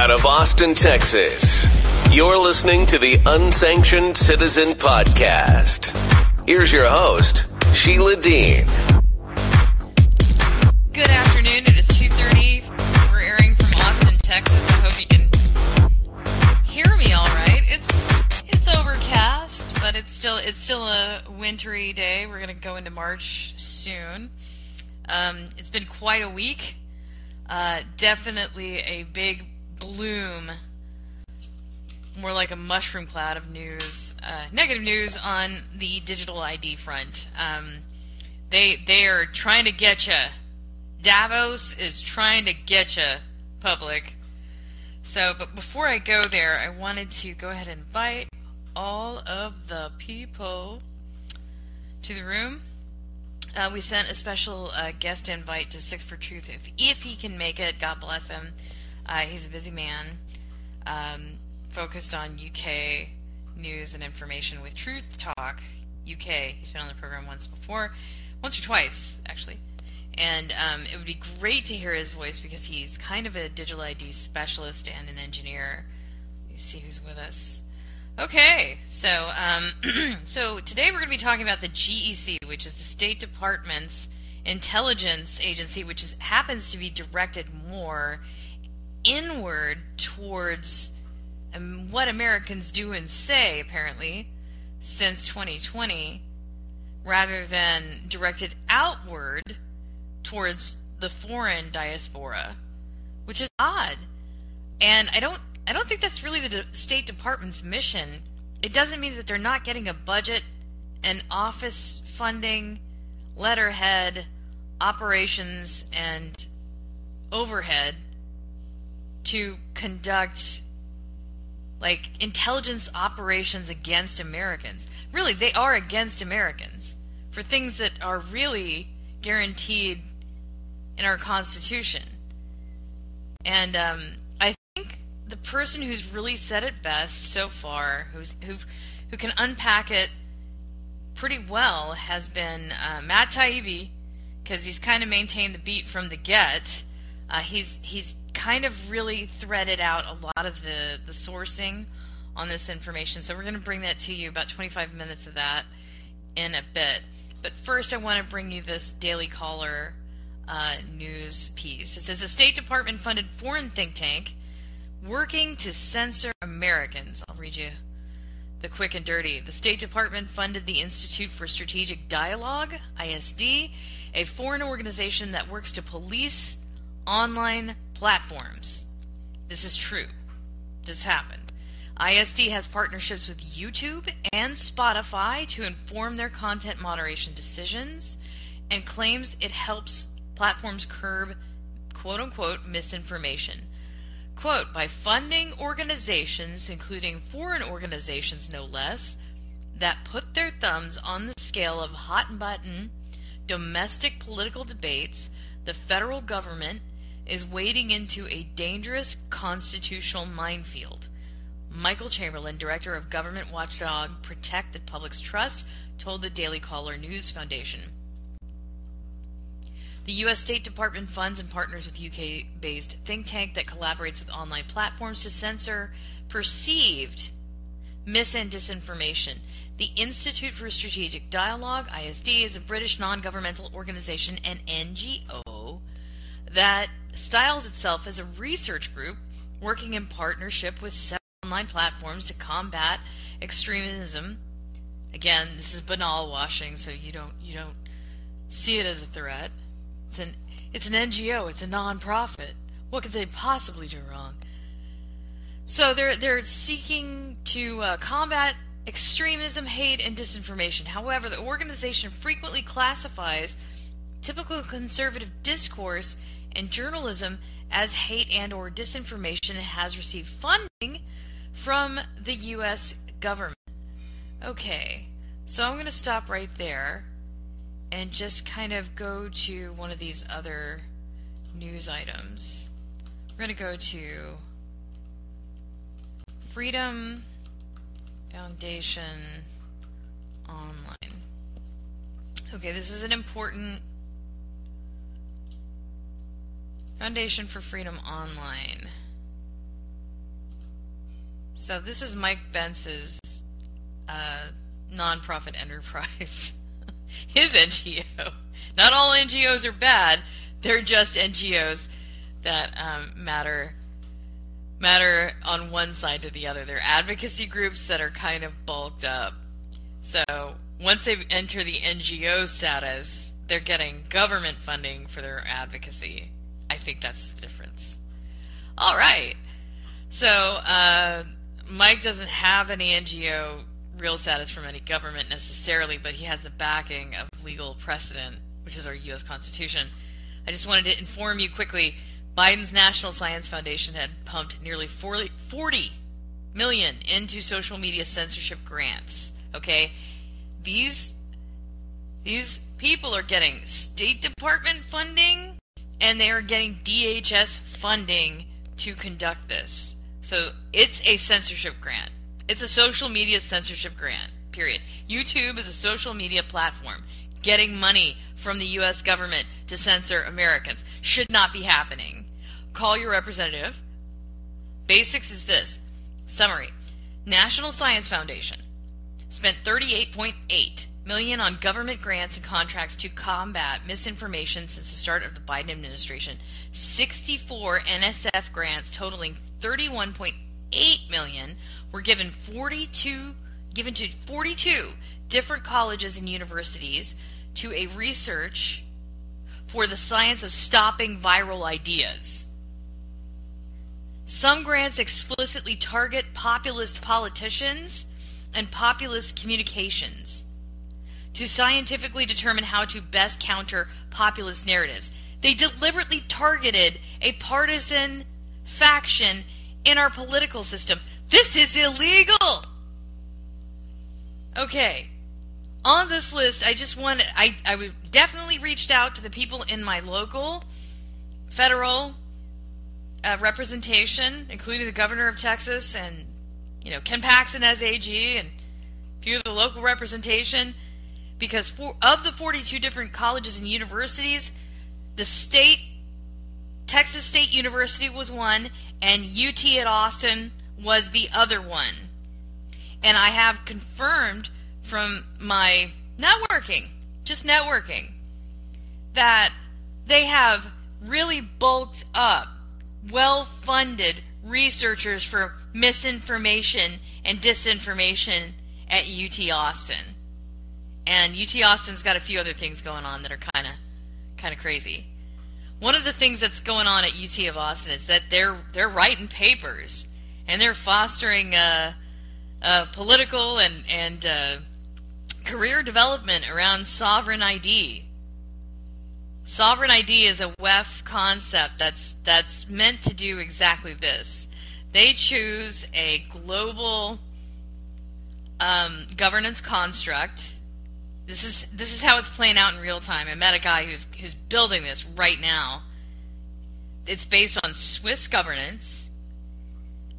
out of Austin, Texas. You're listening to the Unsanctioned Citizen Podcast. Here's your host, Sheila Dean. Good afternoon. It is 2:30. We're airing from Austin, Texas. I hope you can hear me all right. It's overcast, but it's still a wintry day. We're going to go into March soon. It's been quite a week. Definitely a big bloom, more like a mushroom cloud of news, negative news on the digital ID front. They are trying to get you. Davos is trying to get you, public. So, but before I go there, I wanted to go ahead and invite all of the people to the room. We sent a special guest invite to Six for Truth, if he can make it. God bless him. He's a busy man, focused on UK news and information with Truth Talk UK. He's been on the program once or twice, actually. And it would be great to hear his voice because he's kind of a digital ID specialist and an engineer. Let me see who's with us. Okay, so so today we're going to be talking about the GEC, which is the State Department's intelligence agency, which happens to be directed more inward towards what Americans do and say, apparently, since 2020, rather than directed outward towards the foreign diaspora, which is odd. And I don't think that's really the State Department's mission. It doesn't mean that they're not getting a budget, an office funding, letterhead, operations, and overhead to conduct like intelligence operations against Americans. Really, they are against Americans for things that are really guaranteed in our Constitution. And I think the person who's really said it best so far, who can unpack it pretty well, has been Matt Taibbi, because he's kind of maintained the beat from the get. He's kind of really threaded out a lot of the sourcing on this information. So we're going to bring that to you, about 25 minutes of that in a bit. But first I want to bring you this Daily Caller news piece. It says a State Department funded foreign think tank working to censor Americans. I'll read you the quick and dirty. The State Department funded the Institute for Strategic Dialogue, ISD, a foreign organization that works to police online platforms. This is true. This happened. ISD has partnerships with YouTube and Spotify to inform their content moderation decisions and claims it helps platforms curb, quote-unquote, misinformation. Quote, by funding organizations, including foreign organizations no less, that put their thumbs on the scale of hot-button domestic political debates, the federal government is wading into a dangerous constitutional minefield. Michael Chamberlain, director of government watchdog Protect the Public's Trust, told the Daily Caller News Foundation. The U.S. State Department funds and partners with UK-based think tank that collaborates with online platforms to censor perceived mis- and disinformation. The Institute for Strategic Dialogue, ISD, is a British non-governmental organization and NGO that styles itself as a research group working in partnership with several online platforms to combat extremism. Again, this is banal washing, so you don't see it as a threat. It's an NGO. It's a non-profit. What could they possibly do wrong? So they're seeking to combat extremism, hate, and disinformation. However, the organization frequently classifies typical conservative discourse and journalism as hate and or disinformation and has received funding from the U.S. government. Okay, so I'm going to stop right there and just kind of go to one of these other news items. We're going to go to Freedom Foundation Online. Okay, this is an important Foundation for Freedom Online. So this is Mike Bentz's nonprofit enterprise, his NGO. Not all NGOs are bad; they're just NGOs that matter on one side to the other. They're advocacy groups that are kind of bulked up. So once they enter the NGO status, they're getting government funding for their advocacy. I think that's the difference. All right. So Mike doesn't have any NGO real status from any government necessarily, but he has the backing of legal precedent, which is our U.S. Constitution. I just wanted to inform you quickly, Biden's National Science Foundation had pumped nearly $40 million into social media censorship grants. Okay, these people are getting State Department funding, and they are getting DHS funding to conduct this. So it's a censorship grant. It's a social media censorship grant, period. YouTube is a social media platform. Getting money from the U.S. government to censor Americans should not be happening. Call your representative. Basics is this. Summary. National Science Foundation spent $38.8 million on government grants and contracts to combat misinformation since the start of the Biden administration. 64 NSF grants totaling $31.8 million were given to 42 different colleges and universities to a research for the science of stopping viral ideas. Some grants explicitly target populist politicians and populist communications to scientifically determine how to best counter populist narratives. They deliberately targeted a partisan faction in our political system. This is illegal! Okay. On this list, I just wanted, I definitely reached out to the people in my local federal representation, including the governor of Texas and, you know, Ken Paxton as AG and a few of the local representation, because of the 42 different colleges and universities, the state, Texas State University was one, and UT at Austin was the other one. And I have confirmed from my networking, just networking, that they have really bulked up well-funded researchers for misinformation and disinformation at UT Austin. And UT Austin's got a few other things going on that are kind of crazy. One of the things that's going on at UT of Austin is that they're writing papers and they're fostering political and career development around sovereign ID. Sovereign ID is a WEF concept that's meant to do exactly this. They choose a global governance construct. This is how it's playing out in real time. I met a guy who's building this right now. It's based on Swiss governance.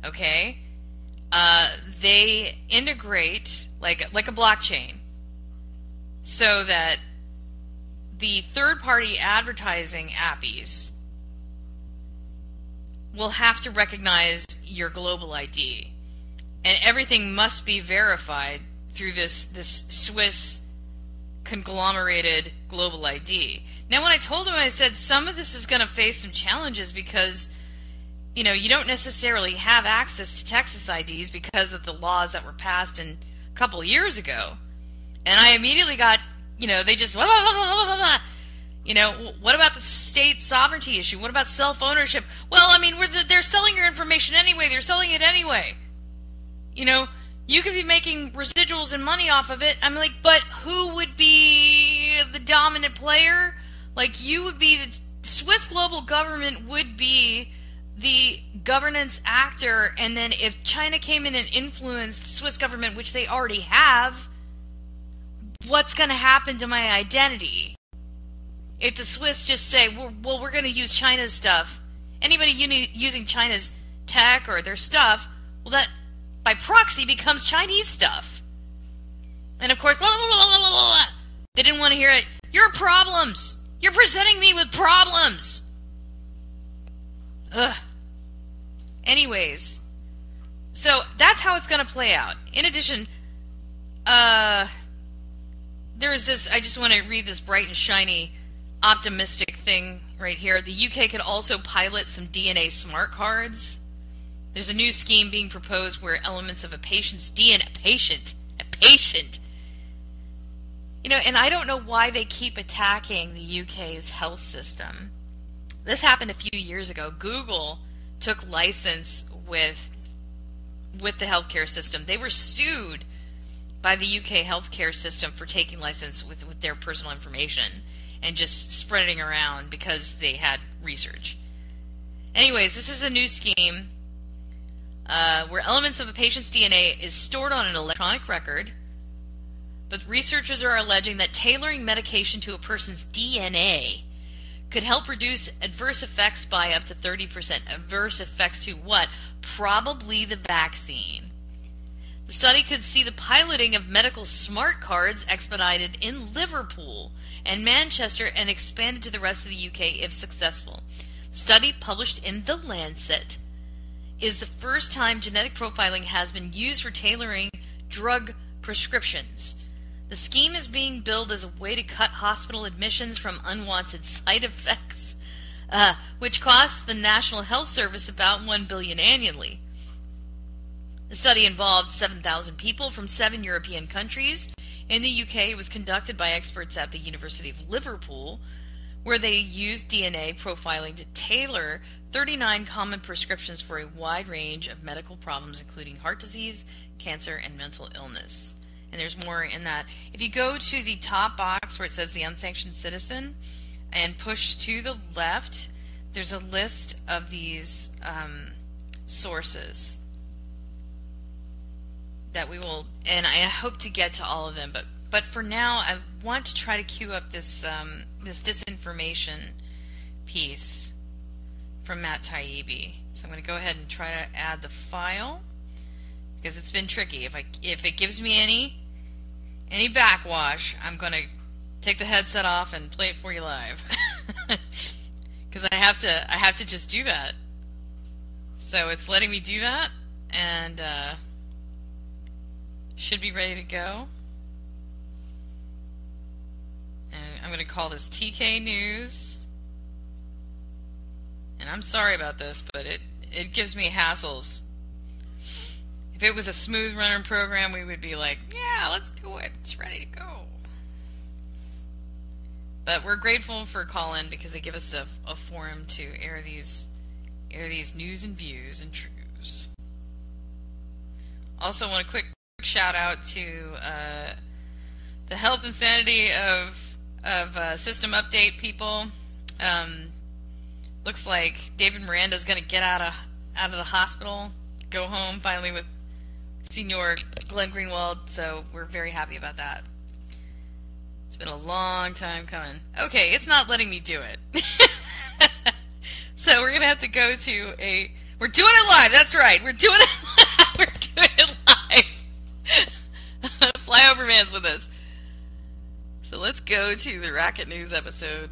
Okay, they integrate like a blockchain, so that the third-party advertising appies will have to recognize your global ID, and everything must be verified through this Swiss conglomerated global ID. Now, when I told him, I said some of this is going to face some challenges because, you know, you don't necessarily have access to Texas IDs because of the laws that were passed a couple of years ago. And I immediately got, you know, they just, blah, blah, blah, blah, blah. You know, what about the state sovereignty issue? What about self-ownership? Well, I mean, they're selling your information anyway. They're selling it anyway. You know, you could be making residuals and money off of it. I'm like, but who would be the dominant player? Like, you would be, the Swiss global government would be the governance actor, and then if China came in and influenced the Swiss government, which they already have, what's going to happen to my identity? If the Swiss just say, well, we're going to use China's stuff, anybody using China's tech or their stuff, well, that by proxy becomes Chinese stuff. And of course, blah, blah, blah, blah, blah. They didn't want to hear it. Your problems. You're presenting me with problems. Ugh. Anyways, So that's how it's going to play out. In addition, there's this, I just want to read this bright and shiny, optimistic thing right here. The UK could also pilot some DNA smart cards. There's a new scheme being proposed where elements of a patient's DNA, you know, and I don't know why they keep attacking the UK's health system. This happened a few years ago. Google took license with the healthcare system. They were sued by the UK healthcare system for taking license with their personal information and just spreading around because they had research. Anyways, this is a new scheme where elements of a patient's DNA is stored on an electronic record, but researchers are alleging that tailoring medication to a person's DNA could help reduce adverse effects by up to 30%. Adverse effects to what? Probably the vaccine. The study could see the piloting of medical smart cards expedited in Liverpool and Manchester and expanded to the rest of the UK if successful. The study, published in The Lancet, is the first time genetic profiling has been used for tailoring drug prescriptions. The scheme is being billed as a way to cut hospital admissions from unwanted side effects, which costs the National Health Service about $1 billion annually. The study involved 7,000 people from 7 European countries. In the UK, it was conducted by experts at the University of Liverpool, where they used DNA profiling to tailor 39 common prescriptions for a wide range of medical problems, including heart disease, cancer, and mental illness. And there's more in that. If you go to the top box where it says the Unsanctioned Citizen and push to the left, there's a list of these sources that we will, and I hope to get to all of them, but for now I want to try to queue up this this disinformation piece from Matt Taibbi. So I'm going to go ahead and try to add the file, because it's been tricky. If it gives me any backwash, I'm going to take the headset off and play it for you live. Because I have to just do that. So it's letting me do that, and should be ready to go. And I'm going to call this TK News. And I'm sorry about this, but it gives me hassles. If it was a smooth running program, we would be like, yeah, let's do it. It's ready to go. But we're grateful for call-in, because they give us a forum to air these news and views and truths. Also, want a quick shout out to the health and sanity of system update people. Looks like David Miranda's going to get out of the hospital, go home finally with Senior Glenn Greenwald, so we're very happy about that. It's been a long time coming. Okay, it's not letting me do it. So we're going to have to go to a... We're doing it live, that's right. We're doing it live. Flyover Man's with us. So let's go to the Rocket News episode.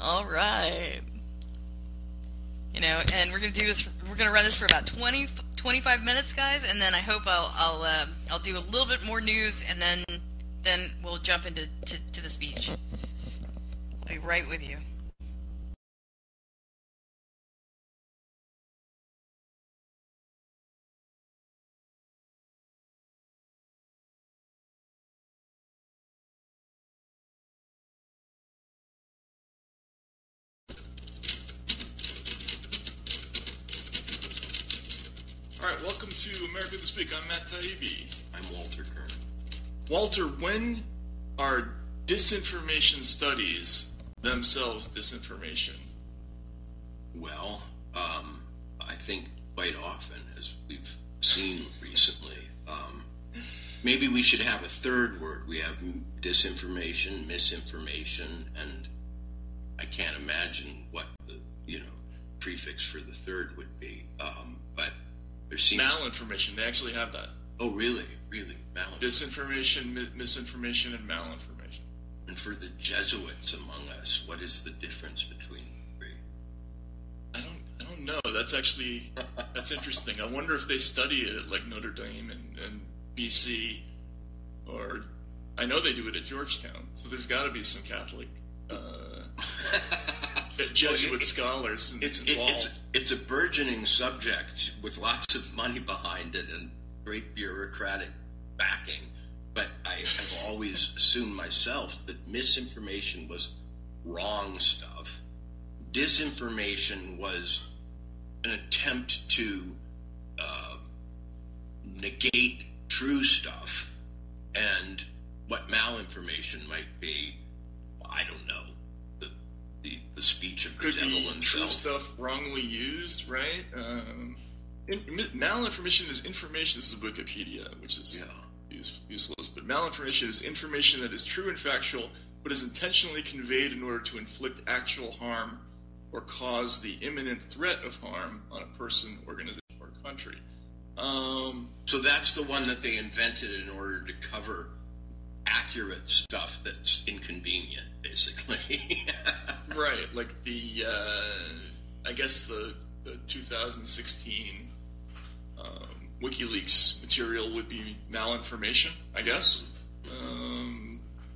All right. You know, and we're going to do this, we're going to run this for about 25 minutes, guys, and then I hope I'll do a little bit more news, and then we'll jump into the speech. I'll be right with you. Alright, welcome to America This Week. I'm Matt Taibbi. I'm Walter Kern. Walter, when are disinformation studies themselves disinformation? Well, I think quite often, as we've seen recently, maybe we should have a third word. We have disinformation, misinformation, and I can't imagine what the, prefix for the third would be, but... Malinformation. They actually have that. Oh, really? Really? Disinformation, misinformation, and malinformation. And for the Jesuits among us, what is the difference between the three? I don't don't know. That's actually, that's interesting. I wonder if they study it like Notre Dame and BC, or I know they do it at Georgetown. So there's got to be some Catholic Jesuit scholars involved. It's a burgeoning subject with lots of money behind it and great bureaucratic backing. But I have always assumed myself that misinformation was wrong stuff. Disinformation was an attempt to negate true stuff, and what malinformation might be, I don't know. The speech of the devil himself. True stuff wrongly used, right? Malinformation is information. This is Wikipedia, which is useless. But malinformation is information that is true and factual, but is intentionally conveyed in order to inflict actual harm or cause the imminent threat of harm on a person, organization, or country. So that's the one that they invented in order to cover accurate stuff that's inconvenient, basically. Right, like the, I guess the 2016 WikiLeaks material would be malinformation, I guess.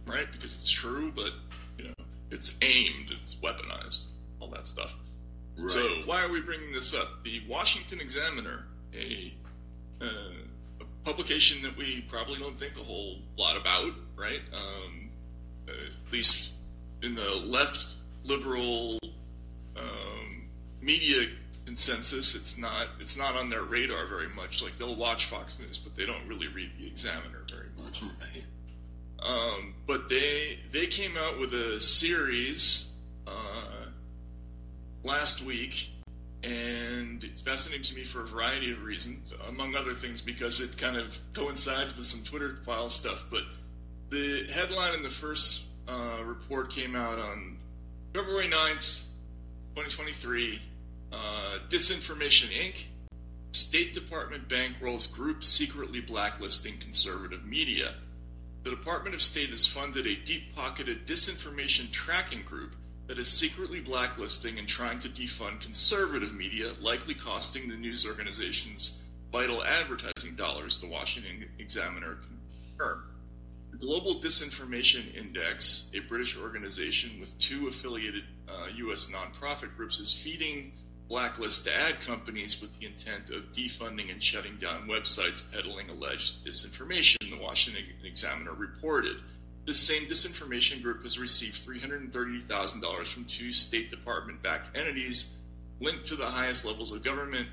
Right, because it's true, but, you know, it's aimed, it's weaponized, all that stuff. Right. So why are we bringing this up? The Washington Examiner, a publication that we probably don't think a whole lot about, right? At least in the left liberal media consensus, it's not on their radar very much. Like, they'll watch Fox News, but they don't really read the Examiner very much. Right. But they came out with a series last week, and it's fascinating to me for a variety of reasons, among other things because it kind of coincides with some Twitter file stuff. But the headline in the first report came out on February 9th, 2023, Disinformation, Inc., State Department bankrolls group secretly blacklisting conservative media. The Department of State has funded a deep-pocketed disinformation tracking group that is secretly blacklisting and trying to defund conservative media, likely costing the news organization's vital advertising dollars, the Washington Examiner confirmed. The Global Disinformation Index, a British organization with two affiliated U.S. nonprofit groups, is feeding blacklists to ad companies with the intent of defunding and shutting down websites peddling alleged disinformation, the Washington Examiner reported. This same disinformation group has received $330,000 from two State Department-backed entities linked to the highest levels of government,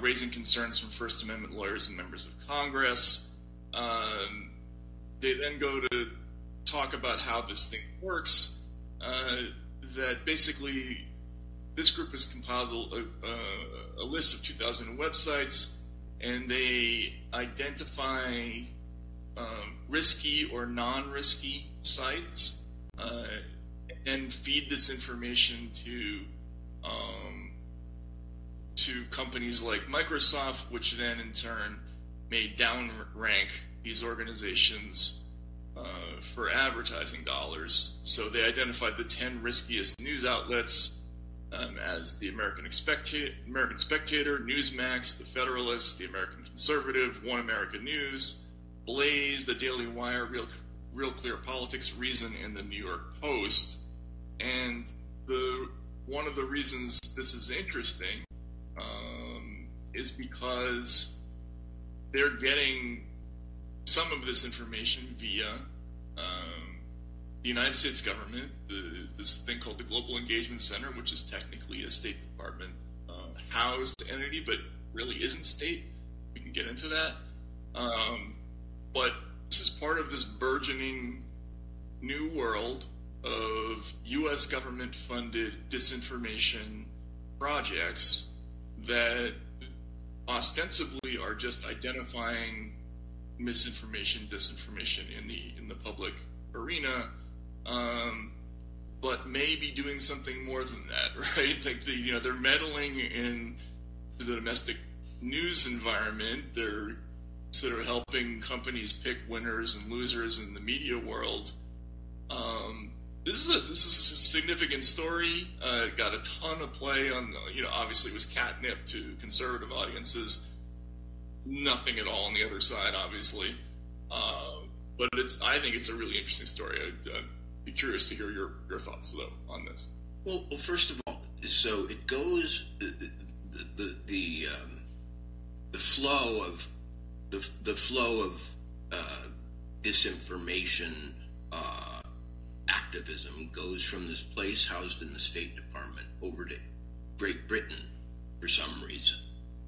raising concerns from First Amendment lawyers and members of Congress. They then go to talk about how this thing works, that basically this group has compiled a list of 2,000 websites, and they identify risky or non-risky sites and feed this information to companies like Microsoft, which then in turn may downrank these organizations for advertising dollars. So they identified the 10 riskiest news outlets as the American Spectator, Newsmax, the Federalist, the American Conservative, One American News, Blaze, the Daily Wire, Real Clear Politics, Reason, and the New York Post. And one of the reasons this is interesting is because they're getting some of this information via the United States government, this thing called the Global Engagement Center, which is technically a State Department housed entity, but really isn't state. We can get into that. But this is part of this burgeoning new world of U.S. government-funded disinformation projects that ostensibly are just identifying misinformation, disinformation in the public arena, but maybe doing something more than that, right? Like they're meddling in the domestic news environment. They're sort of helping companies pick winners and losers in the media world, This is a significant story. Got a ton of play on, obviously it was catnip to conservative audiences. Nothing at all on the other side, obviously. But I think it's a really interesting story. I'd be curious to hear your thoughts, though, on this. Well, first of all, so it goes the flow of disinformation activism goes from this place housed in the State Department over to Great Britain for some reason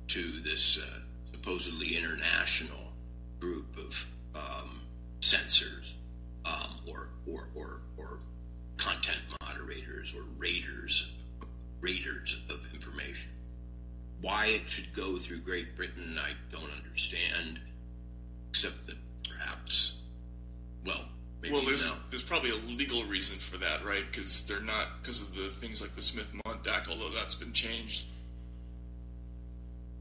to this supposedly international group of censors or content moderators or raiders of information. Why it should go through Great Britain, I don't understand, except that perhaps, there's probably a legal reason for that, right? Because they're not, because of the things like the Smith-Mondack, although that's been changed,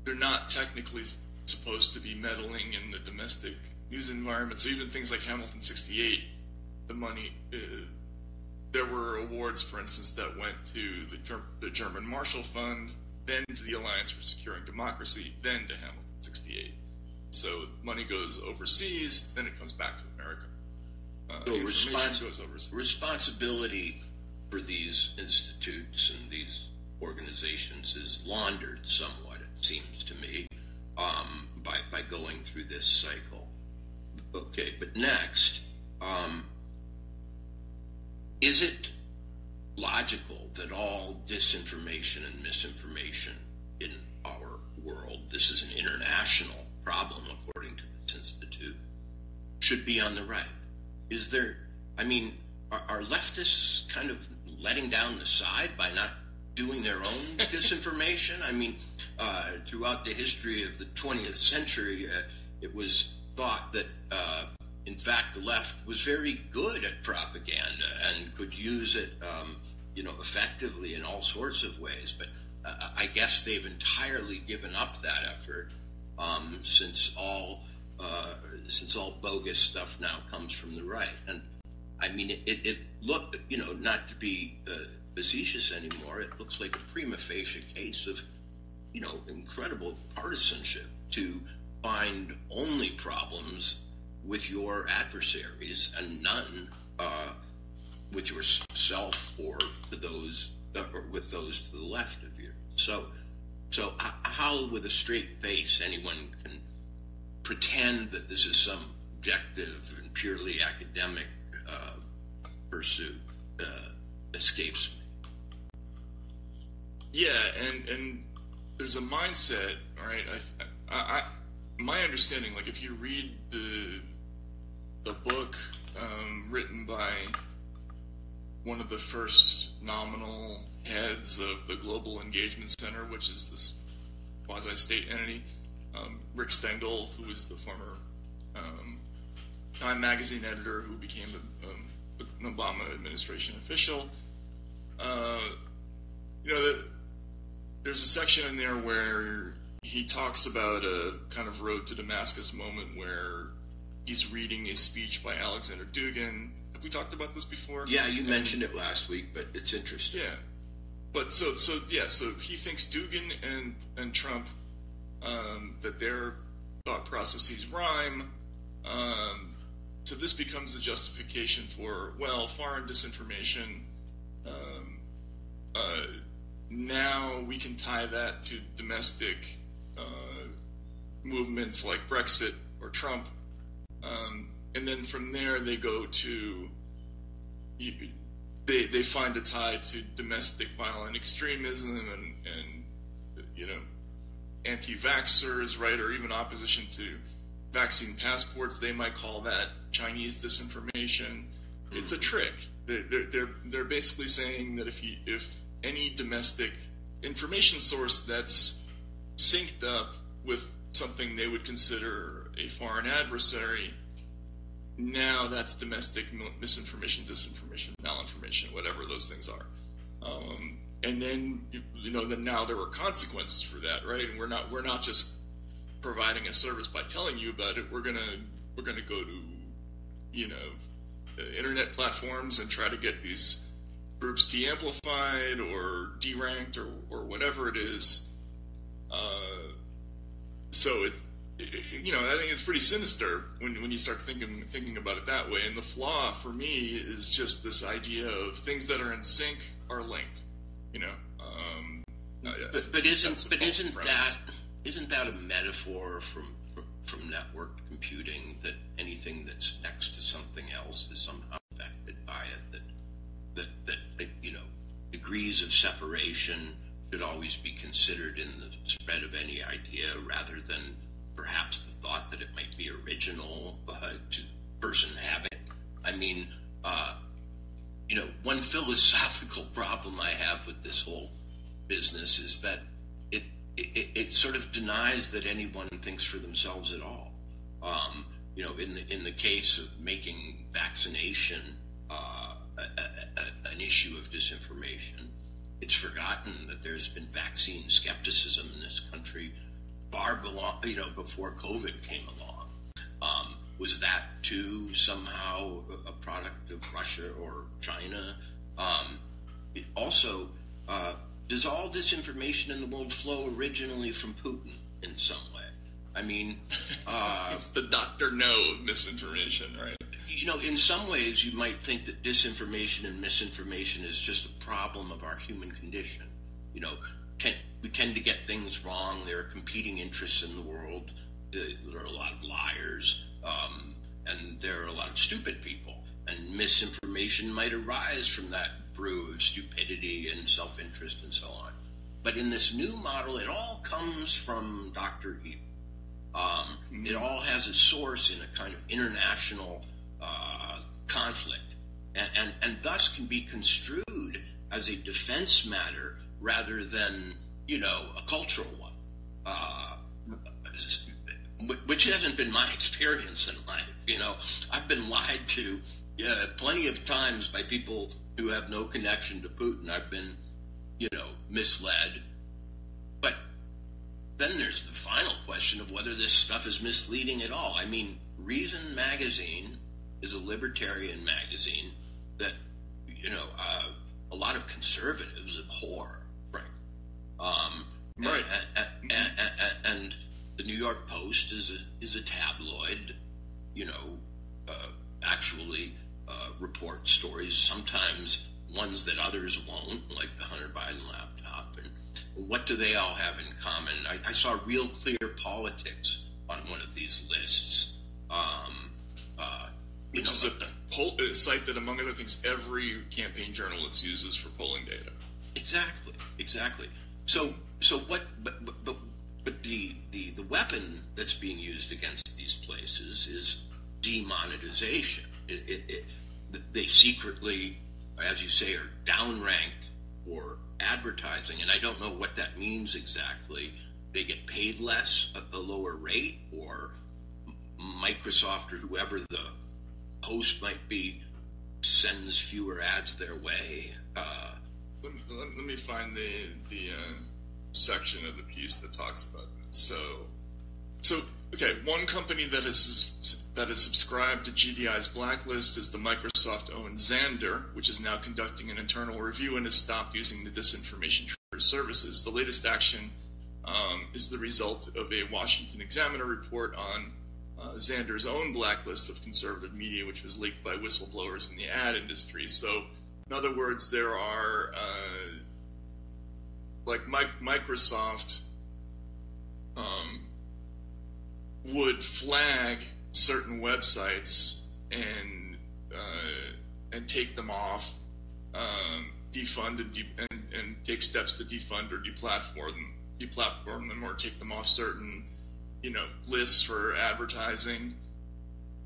they're not technically supposed to be meddling in the domestic news environment. So even things like Hamilton 68, the money, there were awards, for instance, that went to the German Marshall Fund, then to the Alliance for Securing Democracy, then to Hamilton 68. So money goes overseas, then it comes back to America. Responsibility for these institutes and these organizations is laundered somewhat, it seems to me, by going through this cycle. Okay, but next, is it logical that all disinformation and misinformation in our world, this is an international problem according to this institute, should be on the right? Is there, are leftists kind of letting down the side by not doing their own disinformation? Throughout the history of the 20th century, it was thought that, in fact, the left was very good at propaganda and could use it, effectively in all sorts of ways. But I guess they've entirely given up that effort since all bogus stuff now comes from the right. And it looked, not to be facetious anymore, it looks like a prima facie case of, incredible partisanship to find only problems with your adversaries and none with yourself or with those to the left of you. So how with a straight face anyone can pretend that this is some objective and purely academic pursuit escapes me. Yeah, and there's a mindset, all right? My understanding, like if you read the book written by one of the first nominal heads of the Global Engagement Center, which is this quasi-state entity, Rick Stengel, who was the former Time magazine editor who became an Obama administration official. There's a section in there where he talks about a kind of road to Damascus moment where he's reading a speech by Alexander Dugin. Have we talked about this before? Yeah, you mentioned it last week, but it's interesting. Yeah. But so he thinks Dugin and Trump, that their thought processes rhyme. So this becomes the justification for, foreign disinformation. Now we can tie that to domestic movements like Brexit or Trump. And then from there they go to, they find a tie to domestic violent extremism and anti-vaxxers, right, or even opposition to vaccine passports. They might call that Chinese disinformation. Mm-hmm. It's a trick. They're basically saying that if any domestic information source that's synced up with something they would consider a foreign adversary, now that's domestic misinformation, disinformation, malinformation, whatever those things are. And then then now there were consequences for that, right? And we're not just providing a service by telling you about it. We're gonna go to internet platforms and try to get these groups de-amplified or de-ranked or whatever it is. So I think it's pretty sinister when you start thinking about it that way. And the flaw for me is just this idea of things that are in sync are linked. But isn't that a metaphor from networked computing, that anything that's next to something else is somehow affected by it? That degrees of separation should always be considered in the spread of any idea, rather than perhaps the thought that it might be original to the person having it. One philosophical problem I have with this whole business is that it sort of denies that anyone thinks for themselves at all. In the case of making vaccination an issue of disinformation, it's forgotten that there's been vaccine skepticism in this country before COVID came along. Was that too somehow a product of Russia or China? Does all disinformation in the world flow originally from Putin in some way? It's the Dr. No of misinformation, right? In some ways you might think that disinformation and misinformation is just a problem of our human condition. We tend to get things wrong. There are competing interests in the world. There are a lot of liars, and there are a lot of stupid people. And misinformation might arise from that brew of stupidity and self-interest and so on. But in this new model, it all comes from Dr. Evil. It all has a source in a kind of international conflict, and thus can be construed as a defense matter rather than, a cultural one, which hasn't been my experience in life. I've been lied to plenty of times by people who have no connection to Putin. I've been, misled. But then there's the final question of whether this stuff is misleading at all. Reason magazine is a libertarian magazine that, a lot of conservatives abhor. Right. And the New York Post is a tabloid, reports stories, sometimes ones that others won't, like the Hunter Biden laptop. And what do they all have in common? I saw Real Clear Politics on one of these lists. Which is a site that, among other things, every campaign journalist uses for polling data. Exactly. So what? But the weapon that's being used against these places is demonetization. They secretly, as you say, are downranked for advertising, and I don't know what that means exactly. They get paid less, at a lower rate, or Microsoft or whoever the host might be sends fewer ads their way. Let me find the section of the piece that talks about this. So okay, one company that is subscribed to GDI's blacklist is the Microsoft-owned Xandr, which is now conducting an internal review and has stopped using the disinformation services. The latest action is the result of a Washington Examiner report on Xandr's own blacklist of conservative media, which was leaked by whistleblowers in the ad industry. So, in other words, there are, Microsoft would flag certain websites and take them off, defund and take steps to defund or deplatform them, or take them off certain, lists for advertising.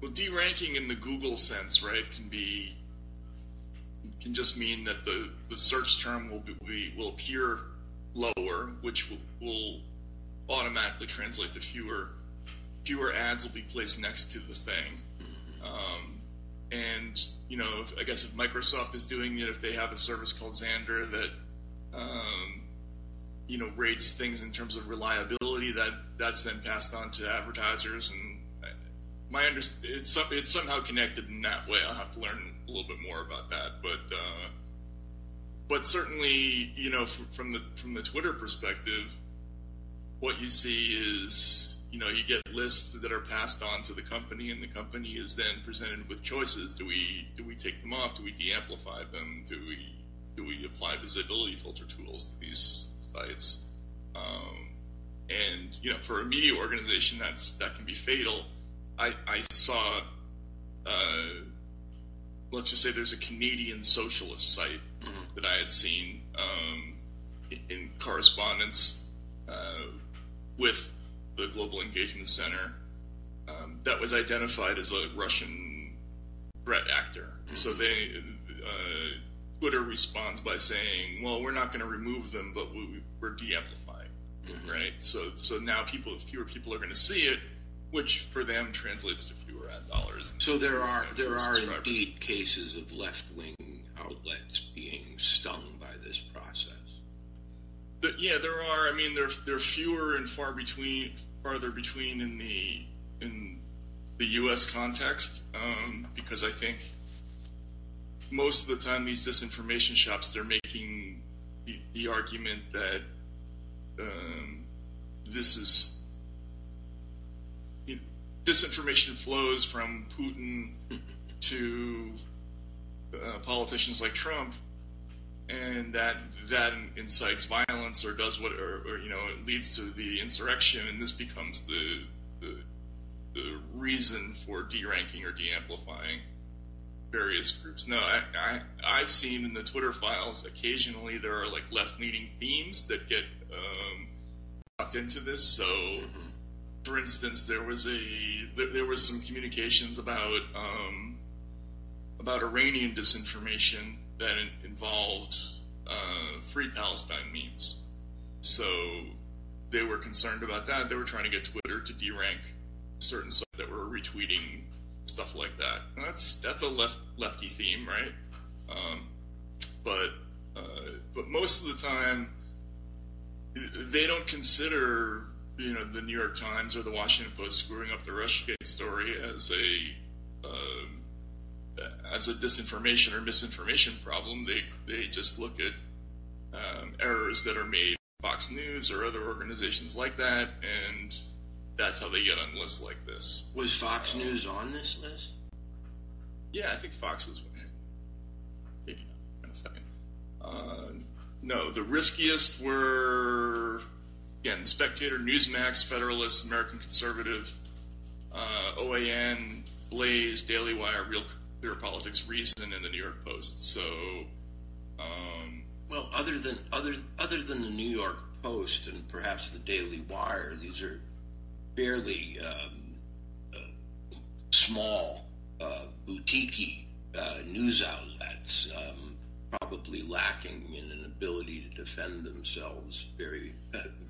Well, deranking in the Google sense, right, can just mean that the search term will appear lower, which will automatically translate to fewer ads will be placed next to the thing. I guess if Microsoft is doing it, if they have a service called Xandr that rates things in terms of reliability, that's then passed on to advertisers, and it's somehow connected in that way. I'll have to learn a little bit more about that, but certainly, you know, from the Twitter perspective, what you see is, you know, you get lists that are passed on to the company, and the company is then presented with choices. Do we take them off? Do we de-amplify them? Do we apply visibility filter tools to these sites? And, you know, for a media organization, that can be fatal. I saw, let's just say there's a Canadian socialist site that I had seen in correspondence with the Global Engagement Center that was identified as a Russian threat actor. So they Twitter responds by saying, well, we're not going to remove them, but we're de-amplifying, right? So now fewer people are going to see it, which for them translates to fewer ad dollars. So there are indeed cases of left-wing outlets being stung by this process. But yeah, there are. I mean, they're fewer and farther between in the U.S. context, because I think most of the time these disinformation shops, they're making the argument that this is, disinformation flows from Putin to politicians like Trump, and that incites violence or does what, or you know, it leads to the insurrection, and this becomes the reason for deranking or de-amplifying various groups. No, I've seen in the Twitter files occasionally there are like left-leaning themes that get sucked into this. So. For instance, there was some communications about Iranian disinformation that involved Free Palestine memes. So they were concerned about that. They were trying to get Twitter to derank certain sites that were retweeting stuff like that. And that's a lefty theme, right? But most of the time, they don't consider, you know, the New York Times or the Washington Post screwing up the Russiagate story as a disinformation or misinformation problem. They just look at errors that are made by Fox News or other organizations like that, and that's how they get on lists like this. Was Fox News on this list? Yeah, I think Fox was. Maybe not. In a second. No, the riskiest were. Again, the Spectator, Newsmax, Federalist, American Conservative, OAN, Blaze, Daily Wire, Real Clear Politics, Reason, and the New York Post. So, well, other than the New York Post and perhaps the Daily Wire, these are fairly small, boutique-y news outlets. Probably lacking in an ability to defend themselves very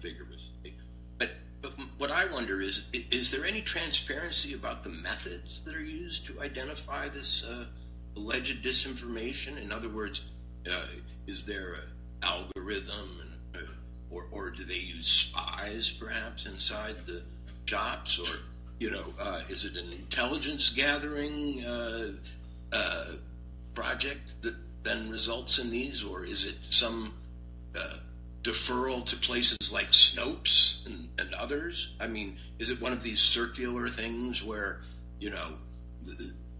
vigorously. But what I wonder is there any transparency about the methods that are used to identify this alleged disinformation? In other words, is there an algorithm, or do they use spies perhaps inside the shops? Or, you know, is it an intelligence gathering project that then results in these, or is it some deferral to places like Snopes and others? I mean, is it one of these circular things where, you know,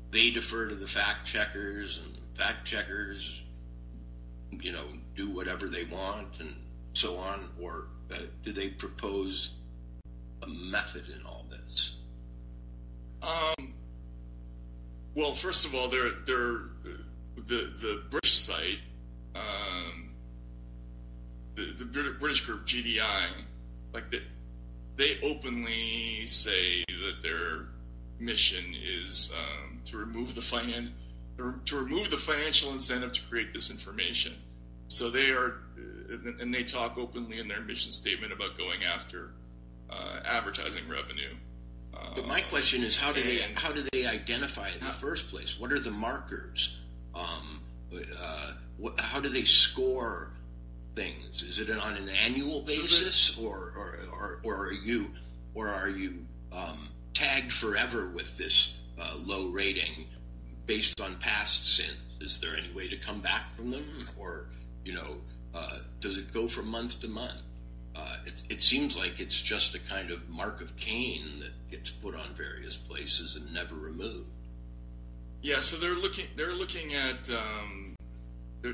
they defer to the fact checkers, and the fact checkers, you know, do whatever they want and so on, or do they propose a method in all this? Well, first of all, the British site, the British group GDI, like they openly say that their mission is to remove the financial incentive to create disinformation. So they are, and they talk openly in their mission statement about going after advertising revenue. But my question is, how do they identify it in the first place? What are the markers? How do they score things? Is it on an annual basis, or are you tagged forever with this low rating based on past sins? Is there any way to come back from them, or does it go from month to month? It seems like it's just a kind of mark of Cain that gets put on various places and never removed. Yeah, so they're looking at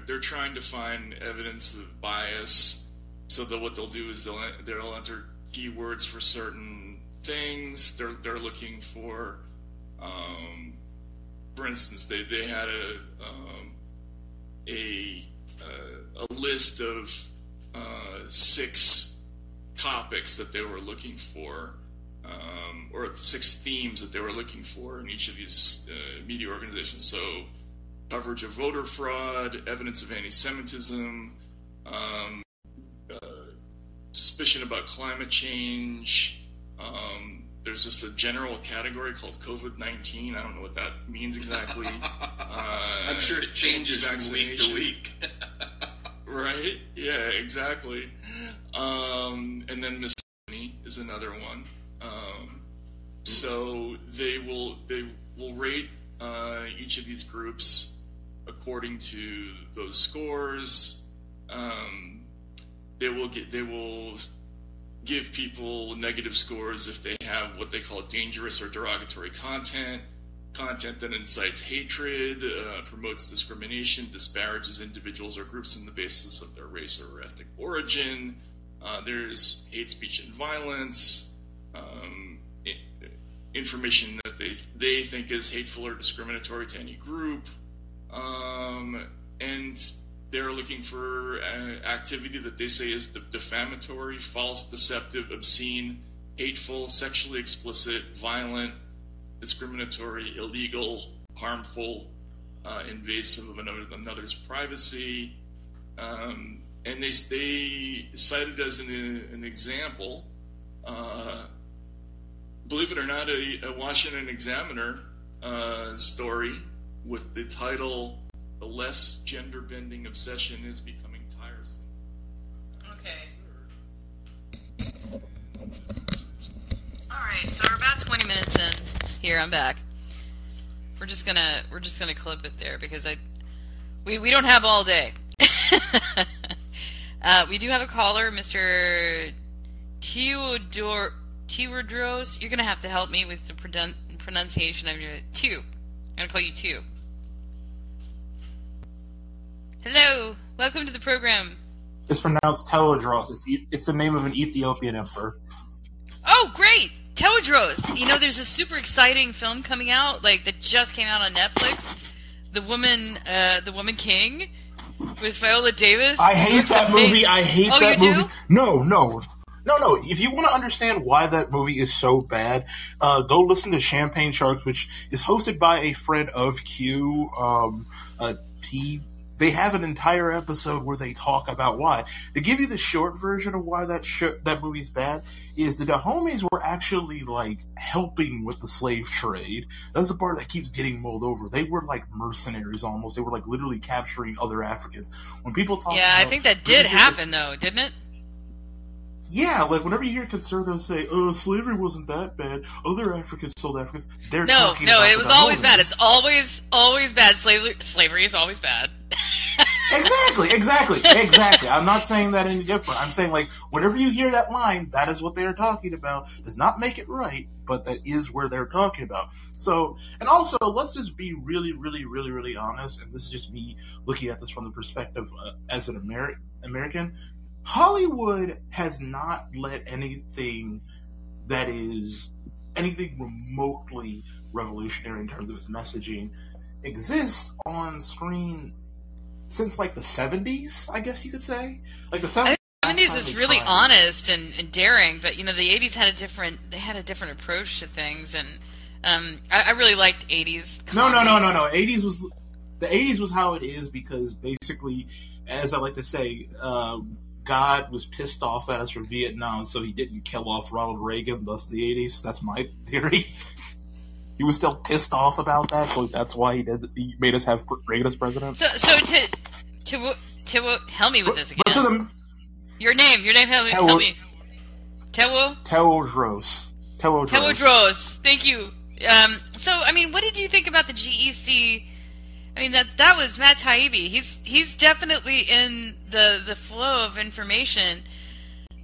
they're trying to find evidence of bias. So that what they'll do is they'll enter keywords for certain things. They're looking for instance, they had a list of 6 topics that they were looking for, or 6 themes that they were looking for in each of these media organizations. So, coverage of voter fraud, evidence of anti-Semitism, suspicion about climate change. There's just a general category called COVID-19. I don't know what that means exactly. I'm sure it changes from week to week. Right? Yeah, exactly. And then misogyny is another one. So they will rate each of these groups according to those scores. They will give people negative scores if they have what they call dangerous or derogatory content that incites hatred, promotes discrimination, disparages individuals or groups on the basis of their race or ethnic origin. There's hate speech and violence, information that they think is hateful or discriminatory to any group, and they're looking for activity that they say is defamatory, false, deceptive, obscene, hateful, sexually explicit, violent, discriminatory, illegal, harmful, invasive of another's privacy. And they cited as an example, believe it or not, a Washington Examiner story with the title, "The Left's Gender-Bending Obsession is Becoming Tiresome." Okay. All right, so we're about 20 minutes in. Here, I'm back. We're just gonna clip it there because we don't have all day. We do have a caller, Mr. Tewodros. You're gonna have to help me with the pronunciation of your two. I'm gonna call you two. Hello, welcome to the program. It's pronounced Tewodros. It's the name of an Ethiopian emperor. Oh, great, Tewodros. You know, there's a super exciting film coming out, that just came out on Netflix. The Woman King, with Viola Davis. I hate that movie. I hate that movie. Do? No. If you want to understand why that movie is so bad, go listen to Champagne Sharks, which is hosted by a friend of Q. They have an entire episode where they talk about why. To give you the short version of why that movie's bad is the Dahomies were actually helping with the slave trade. That's the part that keeps getting mulled over. They were mercenaries almost. They were literally capturing other Africans. When people talk, I think that did happen though, didn't it? Yeah, whenever you hear conservatives say, slavery wasn't that bad, other Africans sold Africans, they're talking about it was always bad. It's always bad. Slavery is always bad. Exactly. I'm not saying that any different. I'm saying, whenever you hear that line, that is what they're talking about. Does not make it right, but that is where they're talking about. So, and also, let's just be really, really, really, really honest, and this is just me looking at this from the perspective as an American, Hollywood has not let anything that is anything remotely revolutionary in terms of its messaging exist on screen since the 70s, I guess you could say. The 70s is really honest and daring, but the 80s had a different approach to things, and I really liked 80s comedies. No. The 80s was how it is because basically, as I like to say, God was pissed off at us for Vietnam, so he didn't kill off Ronald Reagan, thus the 80s. That's my theory. He was still pissed off about that, so that's why he made us have Reagan as president. So to help me with this again. Your name help me. Tewodros. Tewodros. Thank you. So, I mean, what did you think about the GEC? I mean, that was Matt Taibbi. He's definitely in the flow of information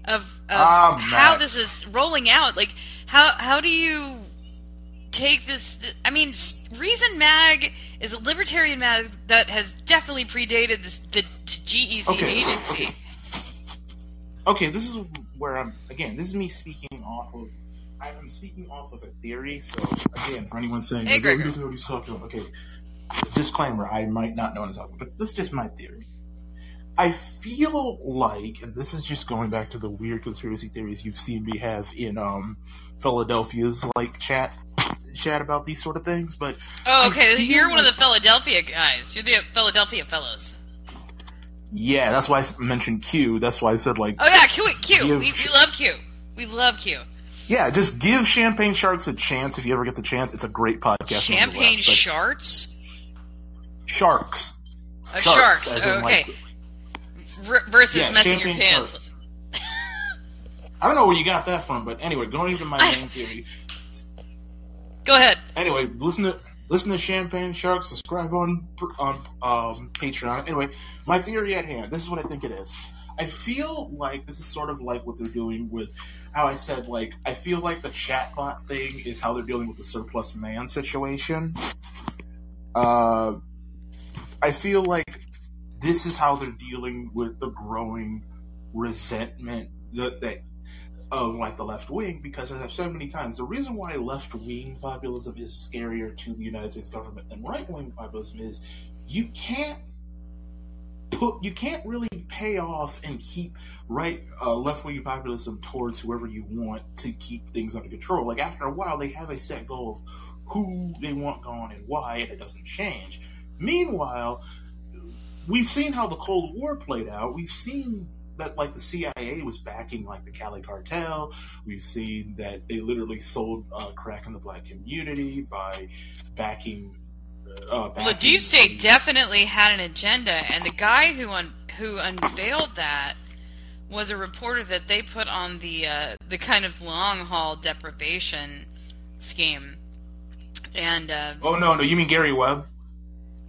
of how this is rolling out. Like, how do you take this? I mean, Reason Mag is a libertarian mag that has definitely predated the GEC agency. Okay, this is where I'm again. This is me speaking off of. I'm speaking off of a theory. So again, for anyone saying, "Hey, Greg, what he's talking about," okay. Disclaimer, I might not know what I'm talking about, but this is just my theory. I feel like, and this is just going back to the weird conspiracy theories you've seen me have in Philadelphia's like chat about these sort of things, but... Oh, okay, you're one of the Philadelphia guys. You're the Philadelphia fellows. Yeah, that's why I mentioned Q. That's why I said, like... Oh, yeah, Q. We love Q. We love Q. Yeah, just give Champagne Sharks a chance if you ever get the chance. It's a great podcast. Champagne Sharks? Sharks. Oh, sharks. Oh, okay. Versus messing your pants. I don't know where you got that from, but anyway, going into my main theory. Go ahead. Anyway, listen to Champagne Sharks. Subscribe on Patreon. Anyway, my theory at hand. This is what I think it is. I feel like this is sort of like what they're doing with how I said, like, I feel like the chatbot thing is how they're dealing with the surplus man situation. I feel like this is how they're dealing with the growing resentment of like the left wing, because as I've said many times, the reason why left wing populism is scarier to the United States government than right wing populism is you can't really pay off and keep left wing populism towards whoever you want to keep things under control. Like after a while, they have a set goal of who they want gone and why, and it doesn't change. Meanwhile, we've seen how the Cold War played out. We've seen that, like, the CIA was backing, like, the Cali cartel. We've seen that they literally sold crack in the black community by backing... well, the deep state definitely had an agenda, and the guy who unveiled that was a reporter that they put on the kind of long-haul deprivation scheme. And oh, no, you mean Gary Webb?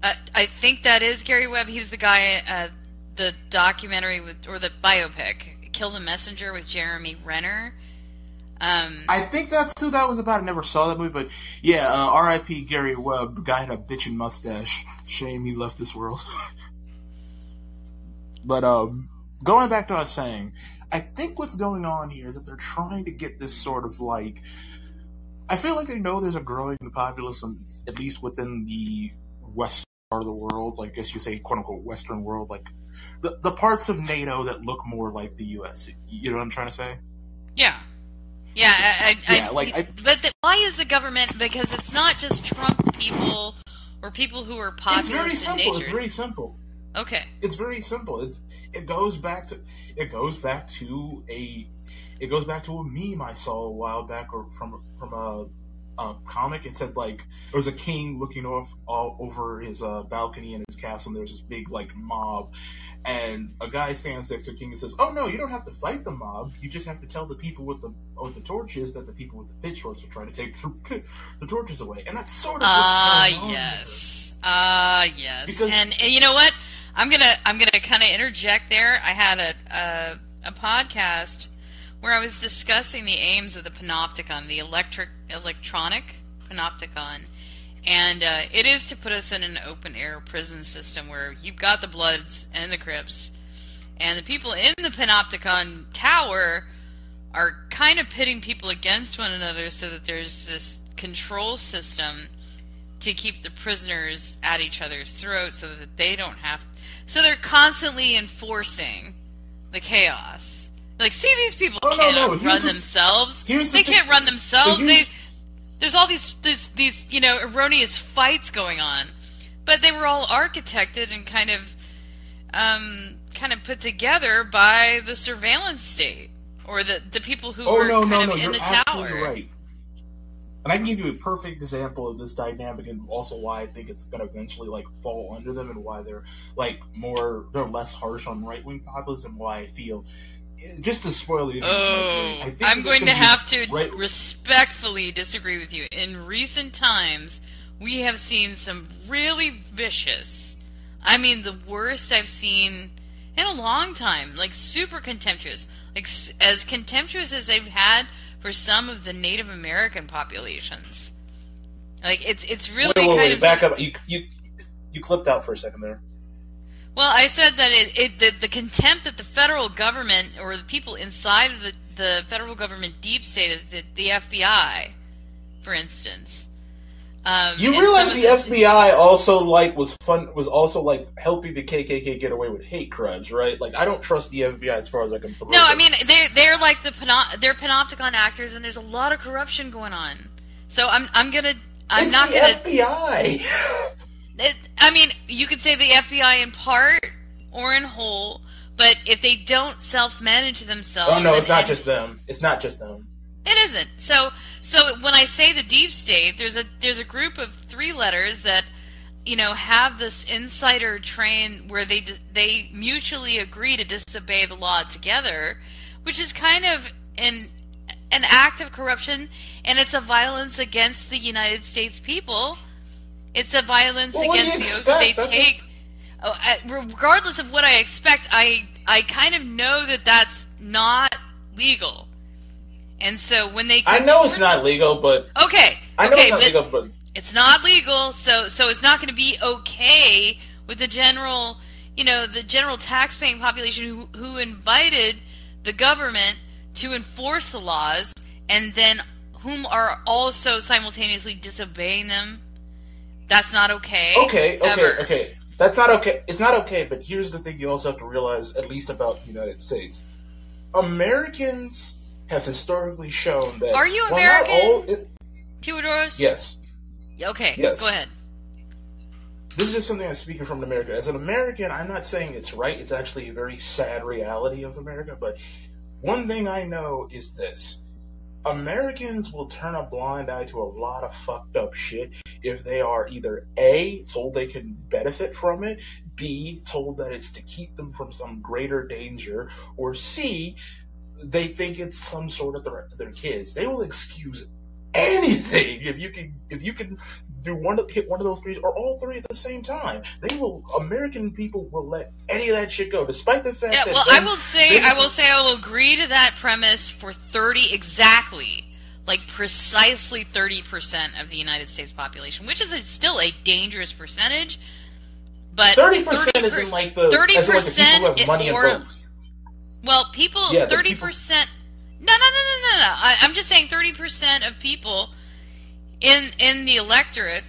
I think that is Gary Webb. He was the guy, the documentary or the biopic, "Kill the Messenger" with Jeremy Renner. I think that's who that was about. I never saw that movie, but yeah, R.I.P. Gary Webb, guy had a bitchin' mustache. Shame he left this world. But going back to what I was saying, I think what's going on here is that they're trying to get this sort of like... I feel like they know there's a growing populism, at least within the West part of the world, like I guess you say, quote unquote, Western world, like the parts of NATO that look more like the U.S. You know what I'm trying to say? Yeah, yeah. Why is the government? Because it's not just Trump people or people who are populist. It's very simple. Okay. It's very simple. It goes back to a meme I saw a while back, or from a comic. It said, like, there was a king looking off all over his balcony in his castle, and there's this big, like, mob, and a guy stands next to the king and says, "Oh no, you don't have to fight the mob. You just have to tell the people with the torches that the people with the pitchforks are trying to take the torches away." And that's sort of what's going on. Yes. Because, and you know what? I'm gonna kind of interject there. I had a podcast where I was discussing the aims of the panopticon, the electronic panopticon, and it is to put us in an open-air prison system where you've got the Bloods and the Crips, and the people in the panopticon tower are kind of pitting people against one another so that there's this control system to keep the prisoners at each other's throats so that they don't have... So they're constantly enforcing the chaos. Like, see, these people can't run themselves. They can't run themselves. There's all these erroneous fights going on, but they were all architected and kind of put together by the surveillance state or the people who were in the tower. Absolutely right. And I can give you a perfect example of this dynamic, and also why I think it's going to eventually like fall under them, and why they're less harsh on right wing populism. Why I feel just to spoil you. Oh, I'm going to have to respectfully disagree with you. In recent times, we have seen some really vicious, I mean, the worst I've seen in a long time, like super contemptuous, like as contemptuous as they've had for some of the Native American populations. Like it's really wait, kind of back up. You clipped out for a second there. Well, I said that the contempt that the federal government or the people inside of the federal government deep state, the FBI, for instance. You realize the FBI also was also helping the KKK get away with hate crimes, right? Like, I don't trust the FBI as far as I can. No, I mean they're like they're panopticon actors, and there's a lot of corruption going on. So I'm not gonna FBI. I mean, you could say the FBI in part or in whole, but if they don't self-manage themselves... Oh, no, it's not just them. It's not just them. It isn't. So when I say the deep state, there's a group of three letters that, you know, have this insider train where they mutually agree to disobey the law together, which is kind of an act of corruption, and it's a violence against the United States people. It's a violence against the oath they take. Regardless of what I expect, I kind of know that that's not legal. And so when they... I know it's not legal, but... Okay. I know it's not legal, but... It's not legal, so it's not going to be okay with the general, you know, the general taxpaying population who invited the government to enforce the laws and then whom are also simultaneously disobeying them. That's not okay. Okay. That's not okay. It's not okay, but here's the thing you also have to realize, at least about the United States. Americans have historically shown that... Are you American? Tewodros? Yes. Okay, yes. Go ahead. This is just something I'm speaking from in America. As an American, I'm not saying it's right. It's actually a very sad reality of America, but one thing I know is this. Americans will turn a blind eye to a lot of fucked up shit if they are either A, told they can benefit from it, B, told that it's to keep them from some greater danger, or C, they think it's some sort of threat to their kids. They will excuse anything if you can do hit one of those three or all three at the same time. American people will let any of that shit go, despite the fact that... Well, I will agree to that premise for 30% of the United States population, which is still a dangerous percentage, but 30% isn't like the 30% like people who have money and vote. Well, people 30%. No. I'm just saying 30% of people in the electorate,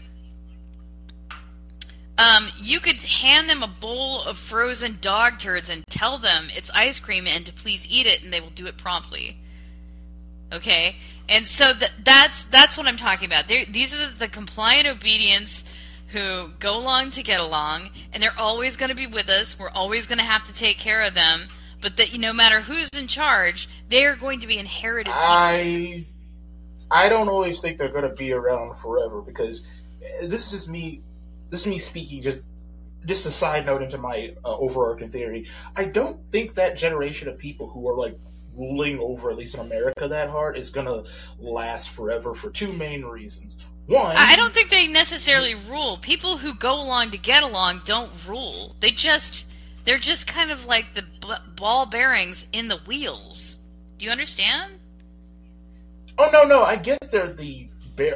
you could hand them a bowl of frozen dog turds and tell them it's ice cream and to please eat it, and they will do it promptly. Okay? And so that's what I'm talking about. These are the compliant obedience who go along to get along, and they're always going to be with us. We're always going to have to take care of them. But that, no matter who's in charge, they are going to be inherited. I don't always think they're going to be around forever, because this is just me. This is me speaking just a side note into my overarching theory. I don't think that generation of people who are like ruling over, at least in America, that hard is going to last forever for two main reasons. One, I don't think they necessarily rule. People who go along to get along don't rule. They're just kind of like the ball bearings in the wheels. Do you understand? Oh, no. I get they're the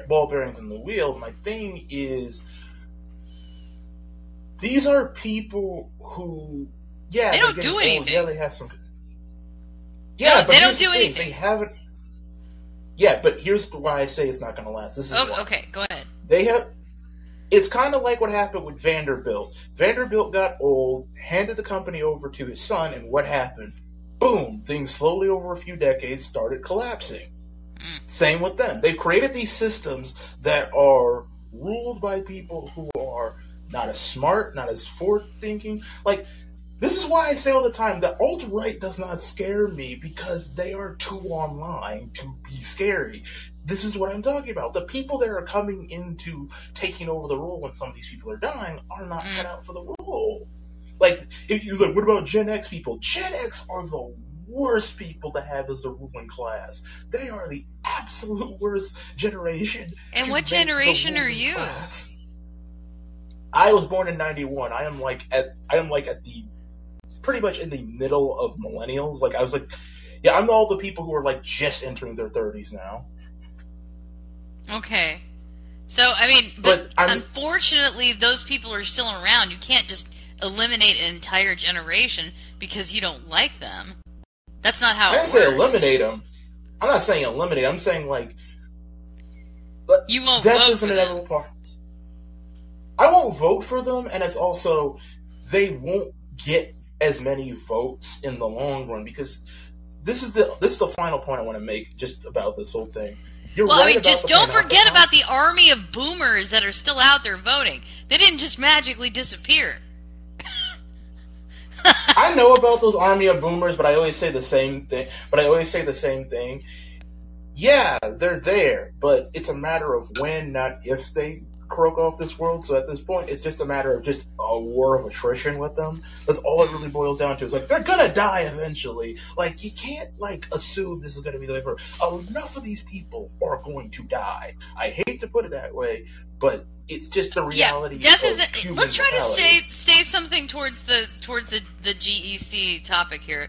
ball bearings in the wheel. My thing is, these are people who, they don't do anything. Yeah, they have some... Yeah, but they don't do anything. They haven't... Yeah, but here's why I say it's not going to last. This is okay, go ahead. They have... It's kind of like what happened with Vanderbilt. Vanderbilt got old, handed the company over to his son, and what happened? Boom! Things slowly over a few decades started collapsing. Same with them. They've created these systems that are ruled by people who are not as smart, not as forward-thinking. Like, this is why I say all the time that alt-right does not scare me, because they are too online to be scary. This is what I'm talking about. The people that are coming into taking over the role when some of these people are dying are not cut out for the role. Like, what about Gen X people? Gen X are the worst people to have as the ruling class. They are the absolute worst generation. And what generation are you? Class. I was born in 91. I am like at the pretty much in the middle of millennials. Like I was like, yeah, I'm all the people who are like just entering their 30s now. Okay. So, I mean, but unfortunately, those people are still around. You can't just eliminate an entire generation because you don't like them. That's not how it works. I didn't say eliminate them. I'm not saying eliminate. I'm saying, like, you won't vote for them. I won't vote for them, and it's also they won't get as many votes in the long run, because this is the final point I want to make just about this whole thing. Just don't forget about the army of boomers that are still out there voting. They didn't just magically disappear. I know about those army of boomers, but I always say the same thing. Yeah, they're there, but it's a matter of when, not if they croak off this world. So at this point, it's just a matter of just a war of attrition with them. That's all it really boils down to. It's like, they're gonna die eventually. Like, you can't, like, assume this is gonna be the way for enough of these people are going to die. I hate to put it that way, but it's just the reality. Yeah, death is. Let's try to say something towards the GEC topic here.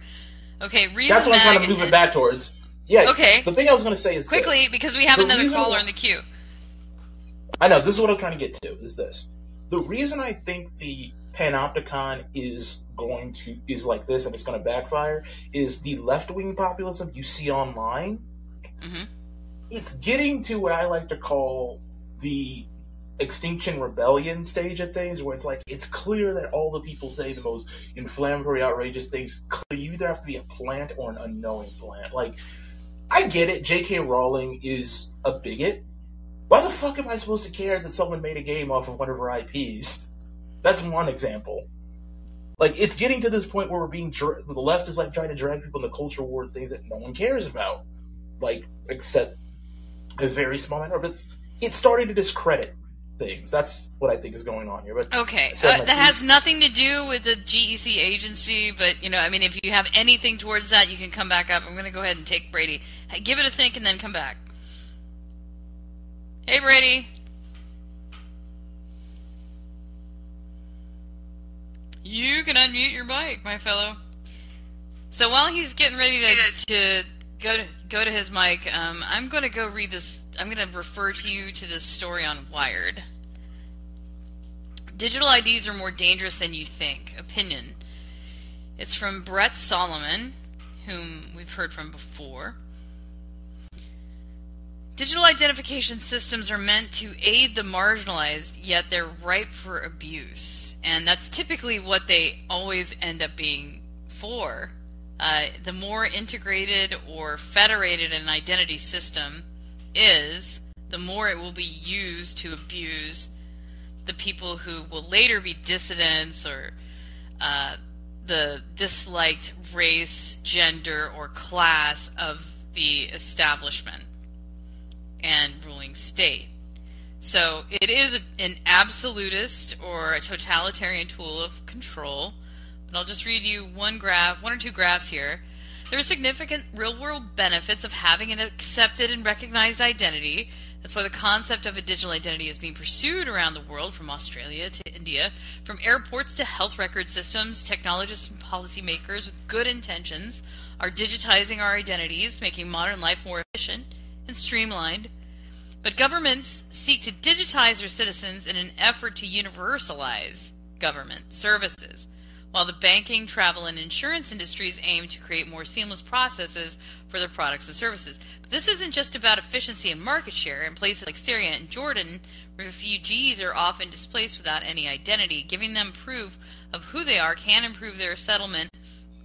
Okay, reason. That's what I'm trying to move it back towards. Yeah. Okay. The thing I was going to say is quickly this, because we have another caller in the queue. I know. This is what I'm trying to get to. Is this the reason I think the panopticon is like this and it's going to backfire? Is the left-wing populism you see online? Mm-hmm. It's getting to what I like to call the Extinction Rebellion stage of things, where it's like, it's clear that all the people say the most inflammatory, outrageous things. You either have to be a plant or an unknowing plant. Like, I get it, J.K. Rowling is a bigot. Why the fuck am I supposed to care that someone made a game off of one of her IPs? That's one example. Like, it's getting to this point where we're being the left is like trying to drag people into culture war things that no one cares about, like, except a very small minority. But it's starting to discredit things. That's what I think is going on here. But okay, that has nothing to do with the GEC agency, but, you know, I mean, if you have anything towards that, you can come back up. I'm going to go ahead and take Brady. Give it a think and then come back. Hey, Brady. You can unmute your mic, my fellow. So while he's getting ready to go to his mic, I'm going to go read this. I'm going to refer to you to this story on Wired. Digital IDs are more dangerous than you think. Opinion. It's from Brett Solomon, whom we've heard from before. Digital identification systems are meant to aid the marginalized, yet they're ripe for abuse. And that's typically what they always end up being for. The more integrated or federated an identity system is, the more it will be used to abuse the people who will later be dissidents or the disliked race, gender, or class of the establishment and ruling state. So it is an absolutist or a totalitarian tool of control. But I'll just read you one or two graphs here. There are significant real-world benefits of having an accepted and recognized identity. That's why the concept of a digital identity is being pursued around the world, from Australia to India, from airports to health record systems. Technologists and policymakers with good intentions are digitizing our identities, making modern life more efficient and streamlined. But governments seek to digitize their citizens in an effort to universalize government services, while the banking, travel, and insurance industries aim to create more seamless processes for their products and services. But this isn't just about efficiency and market share. In places like Syria and Jordan, refugees are often displaced without any identity. Giving them proof of who they are can improve their settlement,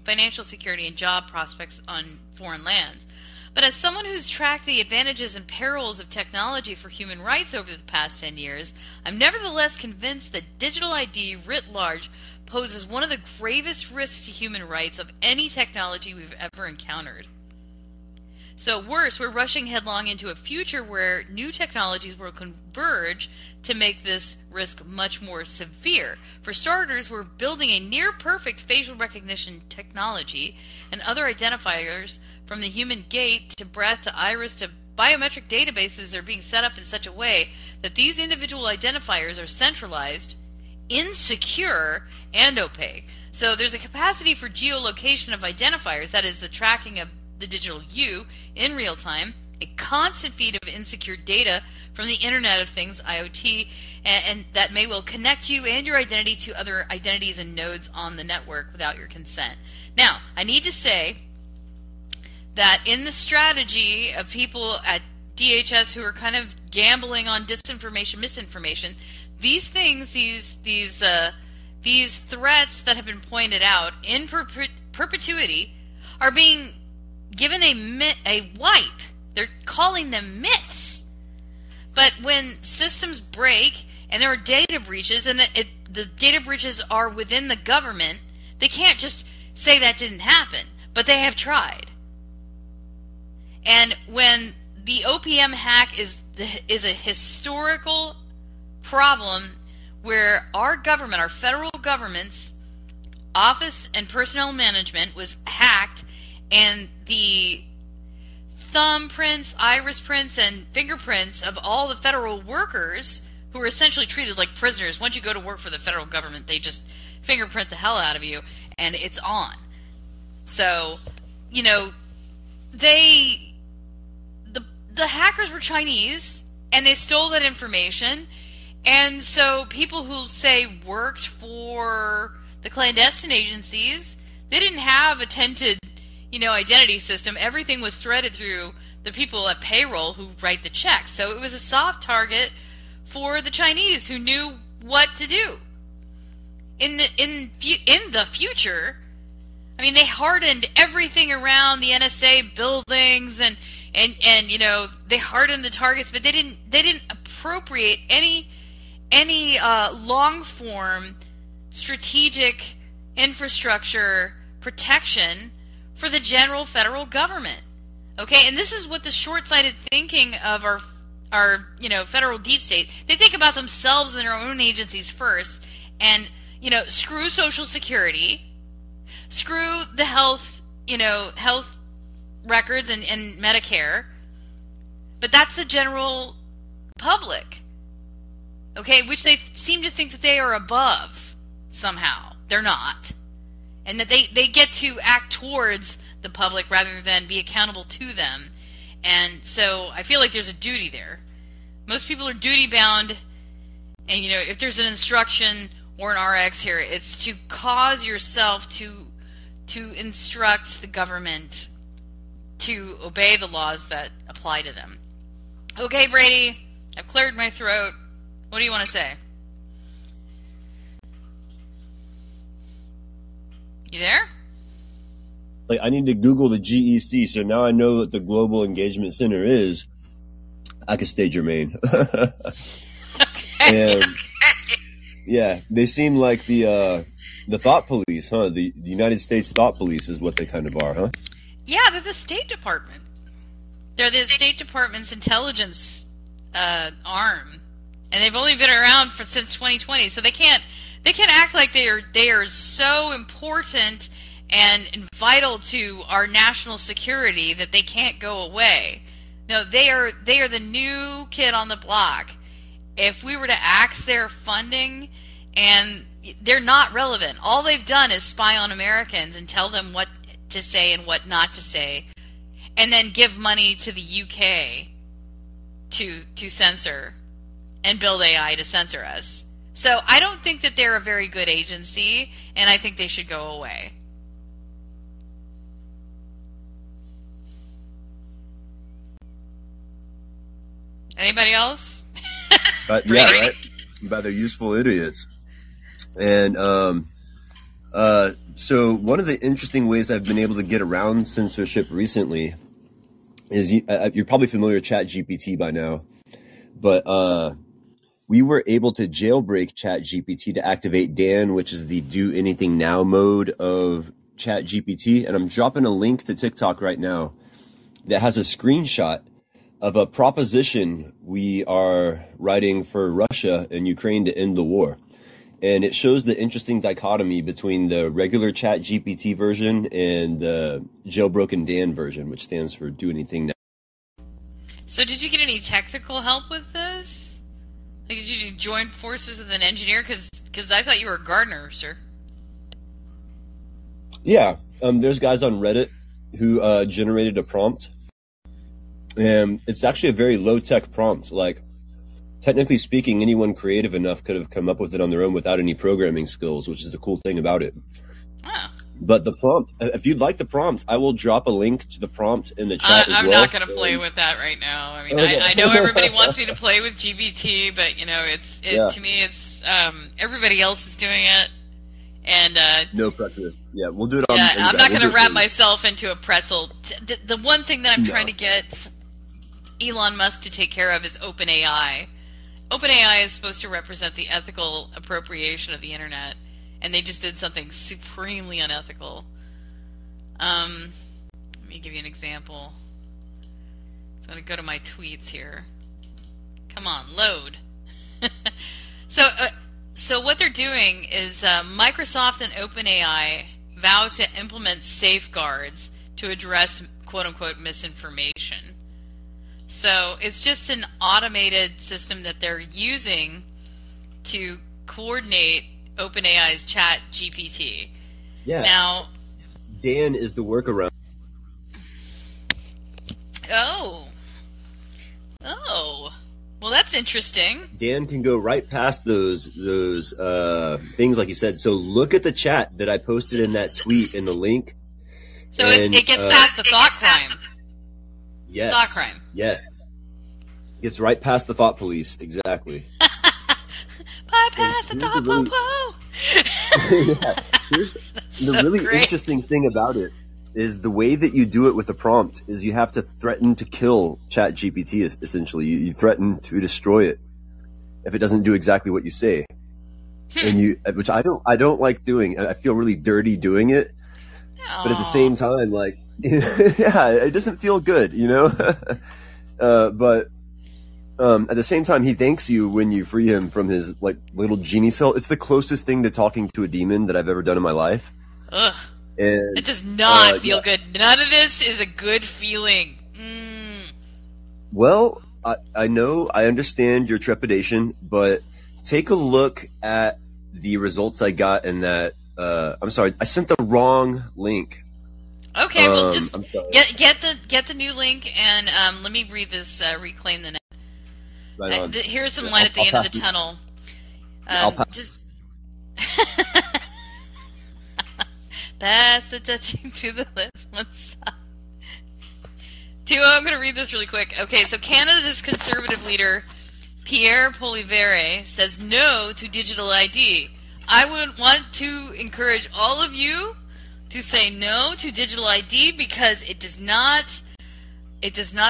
financial security, and job prospects on foreign lands. But as someone who's tracked the advantages and perils of technology for human rights over the past 10 years, I'm nevertheless convinced that digital ID writ large poses one of the gravest risks to human rights of any technology we've ever encountered. So worse, we're rushing headlong into a future where new technologies will converge to make this risk much more severe. For starters, we're building a near-perfect facial recognition technology and other identifiers from the human gait to breath to iris to biometric databases are being set up in such a way that these individual identifiers are centralized, insecure, and opaque. So there's a capacity for geolocation of identifiers, that is the tracking of the digital you in real time, a constant feed of insecure data from the Internet of Things, IoT, and that may well connect you and your identity to other identities and nodes on the network without your consent. Now, I need to say that in the strategy of people at DHS who are kind of gambling on disinformation, misinformation, these things, these threats that have been pointed out in perpetuity are being given a wipe. They're calling them myths. But when systems break and there are data breaches, and the data breaches are within the government, they can't just say that didn't happen, but they have tried. And when the OPM hack is a historical problem where our government, our federal government's office and personnel management was hacked, and the thumbprints, iris prints, and fingerprints of all the federal workers who are essentially treated like prisoners. Once you go to work for the federal government, they just fingerprint the hell out of you, and it's on. So, you know, the hackers were Chinese, and they stole that information. And so people who, say, worked for the clandestine agencies, they didn't have a tented, you know, identity system. Everything was threaded through the people at payroll who write the checks. So it was a soft target for the Chinese who knew what to do. In the future, I mean, they hardened everything around the NSA buildings and you know, they hardened the targets, but they didn't appropriate any long form strategic infrastructure protection for the general federal government. Okay, and this is what the short-sighted thinking of our you know, federal deep state, they think about themselves and their own agencies first, and, you know, screw Social Security, screw the health, you know, health records and Medicare, but that's the general public, okay, which they seem to think that they are above somehow. They're not. And that they get to act towards the public rather than be accountable to them. And so I feel like there's a duty there. Most people are duty-bound. And, you know, if there's an instruction or an RX here, it's to cause yourself to instruct the government to obey the laws that apply to them. Okay, Brady, I've cleared my throat. What do you want to say? You there? Like, I need to Google the GEC, so now I know what the Global Engagement Center is. I could stay germane. Okay, and, okay. Yeah, they seem like the thought police, huh? The United States thought police is what they kind of are, huh? Yeah, they're the State Department. They're the State Department's intelligence arm, and they've only been around since 2020, so they can't. They can act like they are so important and vital to our national security that they can't go away. No, they are the new kid on the block. If we were to axe their funding, and they're not relevant. All they've done is spy on Americans and tell them what to say and what not to say, and then give money to the UK to censor and build AI to censor us. So I don't think that they're a very good agency, and I think they should go away. Anybody else? Yeah, right? By their useful idiots. And so one of the interesting ways I've been able to get around censorship recently is, you're probably familiar with ChatGPT by now, but we were able to jailbreak ChatGPT to activate Dan, which is the do anything now mode of ChatGPT. And I'm dropping a link to TikTok right now that has a screenshot of a proposition we are writing for Russia and Ukraine to end the war. And it shows the interesting dichotomy between the regular Chat GPT version and the Jailbroken Dan version, which stands for Do Anything Now. So did you get any technical help with this? Like, did you join forces with an engineer? Because I thought you were a gardener, sir. Yeah. There's guys on Reddit who generated a prompt. And it's actually a very low-tech prompt. Like, technically speaking, anyone creative enough could have come up with it on their own without any programming skills, which is the cool thing about it. Oh. But the prompt, if you'd like the prompt, I will drop a link to the prompt in the chat as well. I'm not going to play with that right now. I mean, okay. I know everybody wants me to play with GPT, but, you know, it's to me, it's everybody else is doing it. And no pressure. Yeah, we'll do it on the I'm not going to wrap myself into a pretzel. The one thing that I'm trying to get Elon Musk to take care of is OpenAI. OpenAI is supposed to represent the ethical appropriation of the internet, and they just did something supremely unethical. Let me give you an example. I'm going to go to my tweets here. Come on, load. So what they're doing is Microsoft and OpenAI vow to implement safeguards to address quote-unquote misinformation. So it's just an automated system that they're using to coordinate OpenAI's Chat GPT. Yeah. Now, Dan is the workaround. Oh. Well, that's interesting. Dan can go right past those things, like you said. So look at the chat that I posted in that tweet in the link. So it gets past the thought crime. Yes. Thought crime. Yes. Gets right past the thought police. Exactly. Bypass the thought po-po. Yeah. Here's the really interesting thing about it is the way that you do it with a prompt is you have to threaten to kill ChatGPT, essentially. You threaten to destroy it if it doesn't do exactly what you say. And which I don't like doing. I feel really dirty doing it. Aww. But at the same time, like, yeah, it doesn't feel good, you know? But at the same time, he thanks you when you free him from his, like, little genie cell. It's the closest thing to talking to a demon that I've ever done in my life. Ugh. And, it does not feel good. None of this is a good feeling. Mm. Well, I understand your trepidation, but take a look at the results I got in that. I'm sorry, I sent the wrong link. Okay, well, just get the new link, and let me read this. Reclaim the net. Right on. Here's some light at the end of the tunnel. Pass the touching to the left one side. I'm going to read this really quick. Okay, so Canada's Conservative leader, Pierre Poilievre, says no to digital ID. I would want to encourage all of you to say no to digital ID because it does not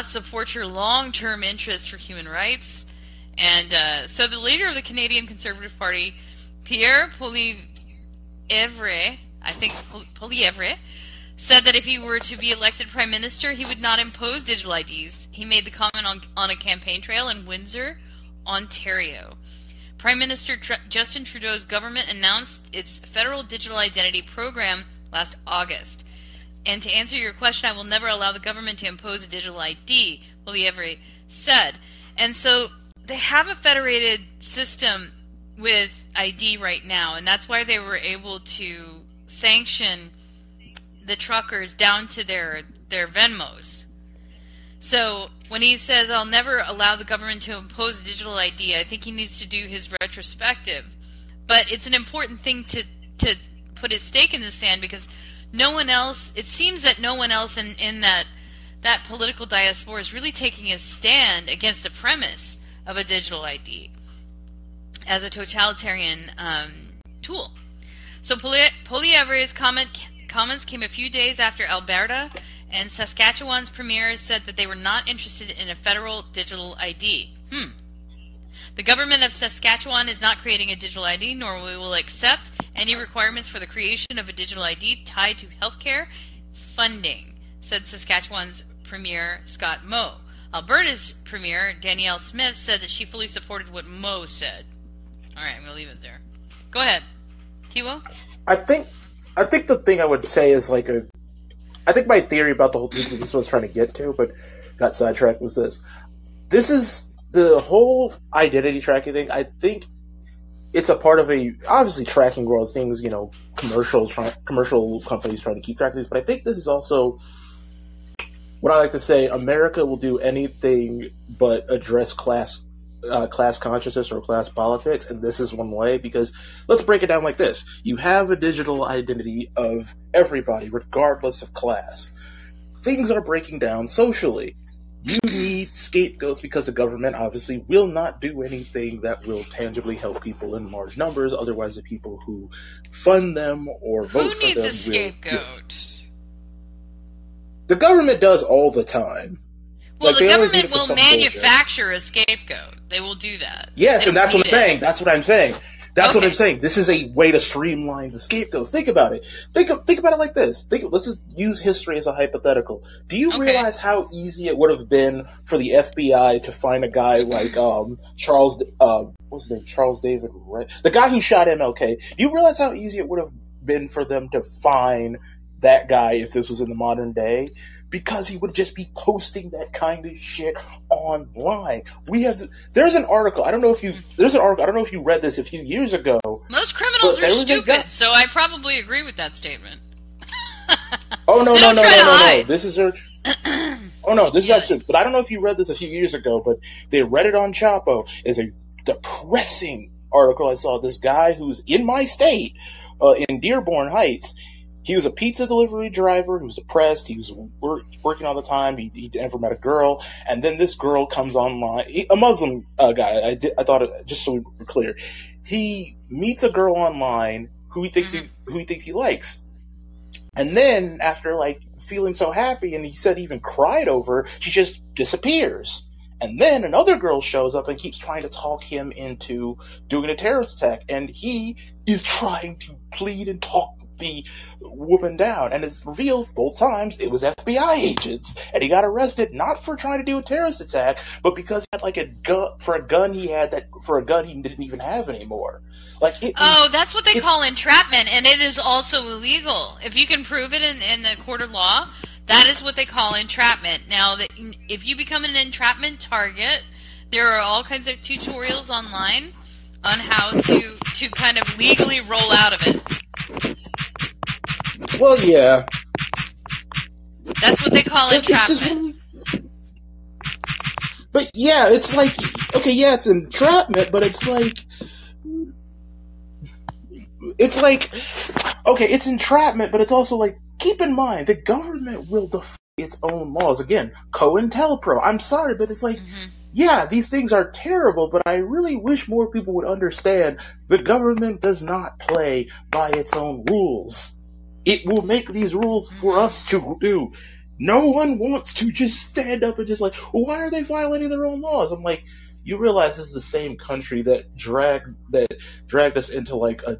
support your long-term interests for human rights. And so the leader of the Canadian Conservative Party, Pierre Poilievre, I think Poilievre, said that if he were to be elected prime minister, he would not impose digital IDs. He made the comment on a campaign trail in Windsor, Ontario. Prime Minister Justin Trudeau's government announced its federal digital identity program last August. And to answer your question, I will never allow the government to impose a digital ID, Poilievre said. And so they have a federated system with ID right now, and that's why they were able to sanction the truckers down to their Venmos. So when he says, I'll never allow the government to impose a digital ID, I think he needs to do his retrospective. But it's an important thing to put his stake in the sand because no one else, it seems that no one else in that political diaspora is really taking a stand against the premise of a digital ID as a totalitarian tool. So Poilievre's comments came a few days after Alberta and Saskatchewan's premier said that they were not interested in a federal digital ID. The government of Saskatchewan is not creating a digital ID, nor will we accept any requirements for the creation of a digital ID tied to healthcare funding, said Saskatchewan's Premier Scott Moe. Alberta's Premier, Danielle Smith, said that she fully supported what Moe said. All right, I'm going to leave it there. Go ahead. Tewo? I think the thing I would say is like a... I think my theory about the whole thing that this was trying to get to, but got sidetracked, was this. This is the whole identity tracking thing. I think it's a part of a... Obviously, tracking world things, you know, commercial companies trying to keep track of these, but I think this is also... What I like to say, America will do anything but address class consciousness or class politics, and this is one way, because let's break it down like this. You have a digital identity of everybody, regardless of class. Things are breaking down socially. You need scapegoats because the government obviously will not do anything that will tangibly help people in large numbers. Otherwise, the people who fund them or vote for them... Who needs a scapegoat? The government does all the time. Well, like, the government will manufacture a scapegoat. They will do that. Yes, and that's what I'm saying. That's what I'm saying. That's what I'm saying. This is a way to streamline the scapegoats. Think about it. Think about it like this. Let's just use history as a hypothetical. Do you realize how easy it would have been for the FBI to find a guy like Charles? What's his name? Charles David Wright, the guy who shot MLK. Do you realize how easy it would have been for them to find that guy if this was in the modern day, because he would just be posting that kind of shit online. There's an article. I don't know if you read this a few years ago. Most criminals are stupid, so I probably agree with that statement. Oh no, no. This is actually. But I don't know if you read this a few years ago, but they read it on Chapo. It's a depressing article. I saw this guy who's in my state, in Dearborn Heights. He was a pizza delivery driver who was depressed. He was working all the time. He never met a girl. And then this girl comes online. A Muslim guy. I thought, just so we're clear, he meets a girl online who he thinks he likes. And then after like feeling so happy and he said even cried over, she just disappears. And then another girl shows up and keeps trying to talk him into doing a terrorist attack. And he is trying to plead and talk the woman down, and it's revealed both times it was FBI agents, and he got arrested not for trying to do a terrorist attack, but because he had like a gun he didn't even have anymore. Like that's what they call entrapment, and it is also illegal if you can prove it in the court of law. That is what they call entrapment. Now, that if you become an entrapment target, there are all kinds of tutorials online on how to kind of legally roll out of it. Well, yeah. That's what they call entrapment. But yeah, it's like, okay, yeah, it's entrapment, but it's like, okay, it's entrapment, but it's also like, keep in mind, the government will defy its own laws. Again, COINTELPRO. I'm sorry, but it's like, yeah, these things are terrible, but I really wish more people would understand the government does not play by its own rules. It will make these rules for us to do. No one wants to just stand up and just like, why are they violating their own laws? I'm like, you realize this is the same country that dragged us into like a...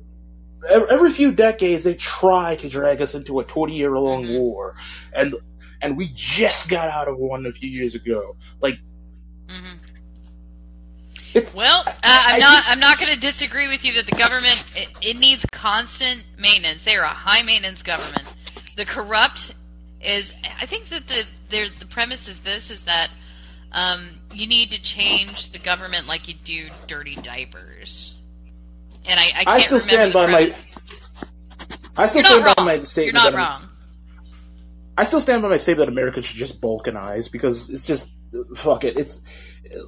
Every few decades, they try to drag us into a 20-year-long war. And we just got out of one a few years ago. Like... Well, I'm not going to disagree with you that the government, it needs constant maintenance. They are a high maintenance government. The corrupt is, I think that the premise is this, is that you need to change the government like you do dirty diapers. And I still stand by my statement that America should just balkanize, because it's just, fuck it.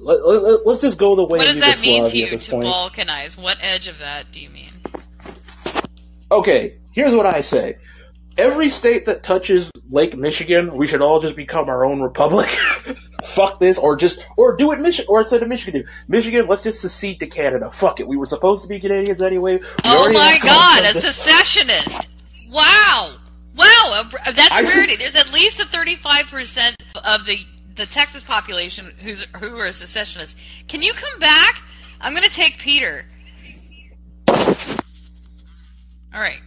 Let's just go the way of Yugoslavia at this point. What does that mean to you, to balkanize? What edge of that do you mean? Okay, here's what I say. Every state that touches Lake Michigan, we should all just become our own republic. Fuck this, or do it instead of Michigan. Michigan, let's just secede to Canada. Fuck it, we were supposed to be Canadians anyway. Oh my god, a secessionist. Wow. Wow, that's a rarity. There's at least a 35% of the Texas population who are secessionists. Can you come back? I'm going to take Peter. All right.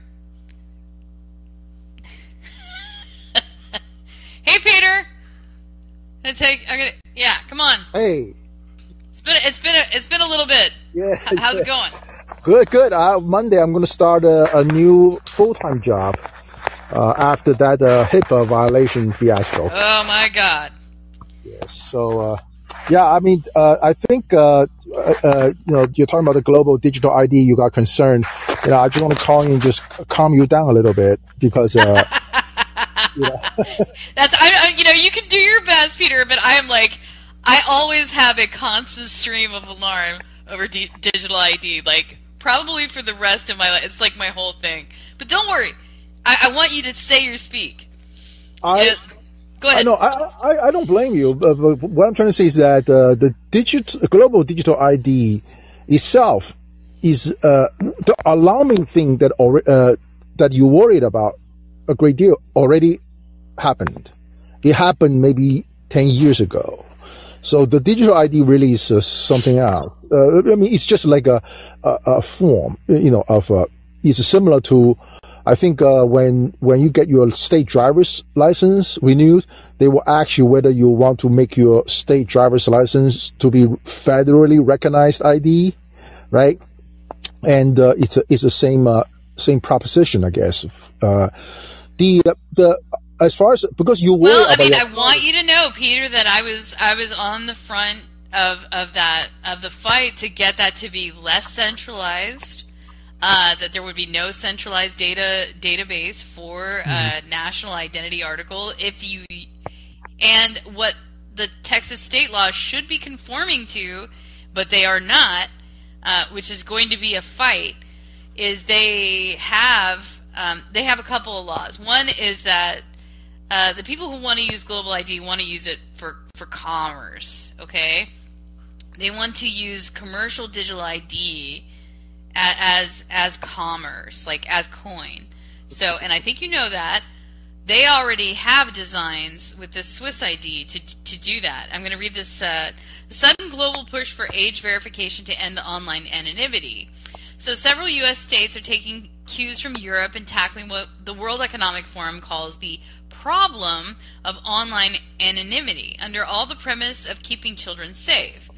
Hey, Peter. Yeah, come on. Hey. It's been a little bit. Yeah. How's it going? Good, good. Monday I'm going to start a new full-time job after that HIPAA violation fiasco. Oh my God. Yes. So I think you're talking about the global digital ID. You got concerned. You know, I just want to call you and just calm you down a little bit because. You can do your best, Peter, but I always have a constant stream of alarm over digital ID, like probably for the rest of my life. It's like my whole thing. But don't worry, I want you to say or speak. Go ahead. I don't blame you. But what I'm trying to say is that the global digital ID itself is the alarming thing that you worried about. A great deal already happened. It happened maybe 10 years ago. So the digital ID really is something else. It's just like a form, it's similar to, I think, when you get your state driver's license renewed, they will ask you whether you want to make your state driver's license to be federally recognized ID, right? And it's the same proposition, I guess. I want you to know, Peter, that I was on the front of the fight to get that to be less centralized, that there would be no centralized database for national identity article. And what the Texas state law should be conforming to, but they are not, which is going to be a fight. Is they have a couple of laws. One is that the people who want to use Global ID want to use it for commerce, okay? They want to use commercial digital ID as commerce, like as coin. So, and I think you know that. They already have designs with this Swiss ID to do that. I'm going to read this. The sudden global push for age verification to end online anonymity. So several U.S. states are taking cues from Europe and tackling what the World Economic Forum calls the problem of online anonymity, under all the premise of keeping children safe.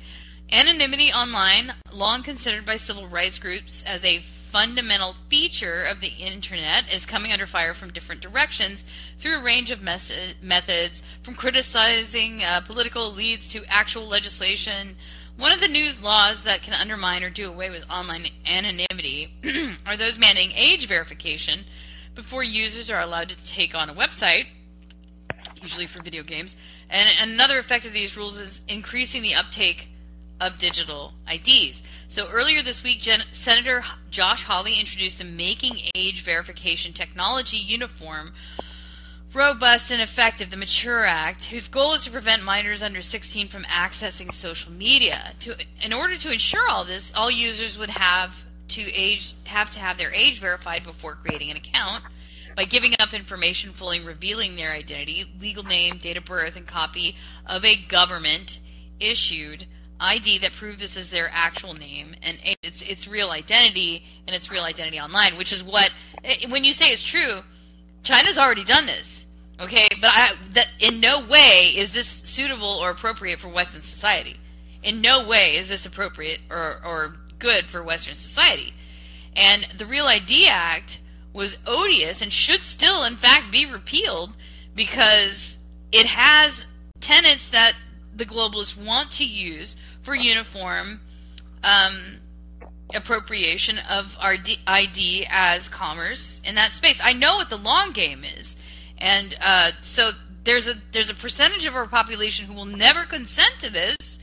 Anonymity online, long considered by civil rights groups as a fundamental feature of the internet, is coming under fire from different directions through a range of methods, from criticizing political elites to actual legislation. One of the new laws that can undermine or do away with online anonymity are those mandating age verification before users are allowed to take on a website, usually for video games. And another effect of these rules is increasing the uptake of digital IDs. So earlier this week, Senator Josh Hawley introduced the Making Age Verification Technology Uniform, Robust and Effective, the MATURE Act, whose goal is to prevent minors under 16 from accessing social media. In order to ensure all this, all users would have to have their age verified before creating an account by giving up information fully revealing their identity, legal name, date of birth, and copy of a government-issued ID that proved this is their actual name and its real identity, and its real identity online, which is what, when you say it's true, China's already done this, okay? But that in no way is this suitable or appropriate for Western society. In no way is this appropriate or good for Western society. And the Real ID Act was odious and should still, in fact, be repealed because it has tenets that the globalists want to use for uniform appropriation of our ID as commerce in that space. I know what the long game is, and so there's a percentage of our population who will never consent to this,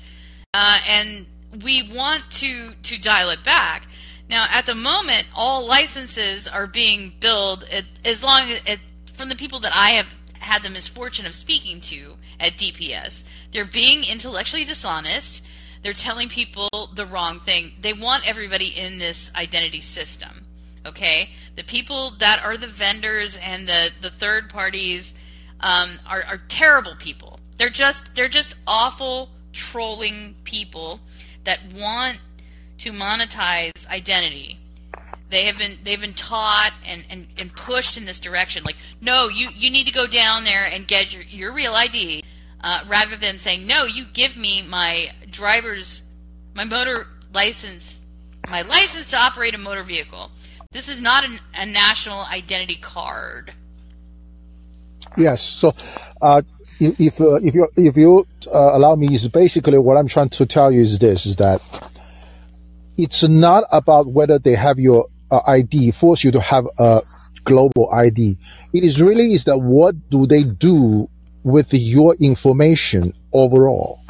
and we want to dial it back. Now, at the moment, all licenses are being billed from the people that I have had the misfortune of speaking to at DPS. They're being intellectually dishonest. They're telling people the wrong thing. They want everybody in this identity system, okay? The people that are the vendors and the third parties are terrible people. They're just awful, trolling people that want to monetize identity. They've been taught and pushed in this direction. Like, no, you need to go down there and get your real ID. rather than saying, no, you give me my driver's, my motor license, my license to operate a motor vehicle. This is not a national identity card. Yes. So if you allow me, is basically what I'm trying to tell you is this, is that it's not about whether they have your ID, force you to have a global ID. It is really is that what do they do with your information overall?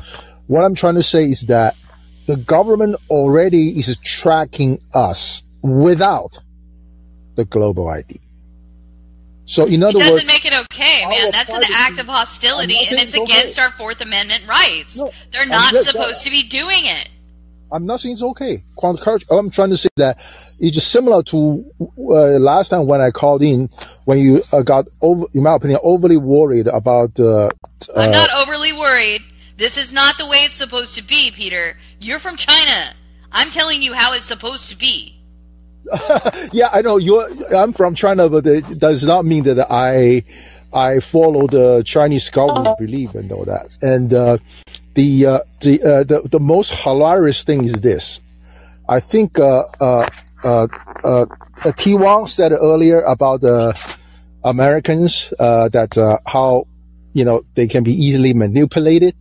What I'm trying to say is that the government already is tracking us without the global ID. So in other words, it doesn't make it okay, man. That's an act of hostility, and it's against our Fourth Amendment rights. No, they're not supposed to be doing it. I'm not saying it's okay. I'm trying to say that it's just similar to last time when I called in, when you got, in my opinion, overly worried about... I'm not overly worried. This is not the way it's supposed to be, Peter. You're from China. I'm telling you how it's supposed to be. Yeah, I know. I'm from China, but it does not mean that I follow the Chinese government's belief and all that. And the most hilarious thing is this. I think T1 said earlier about Americans that how they can be easily manipulated.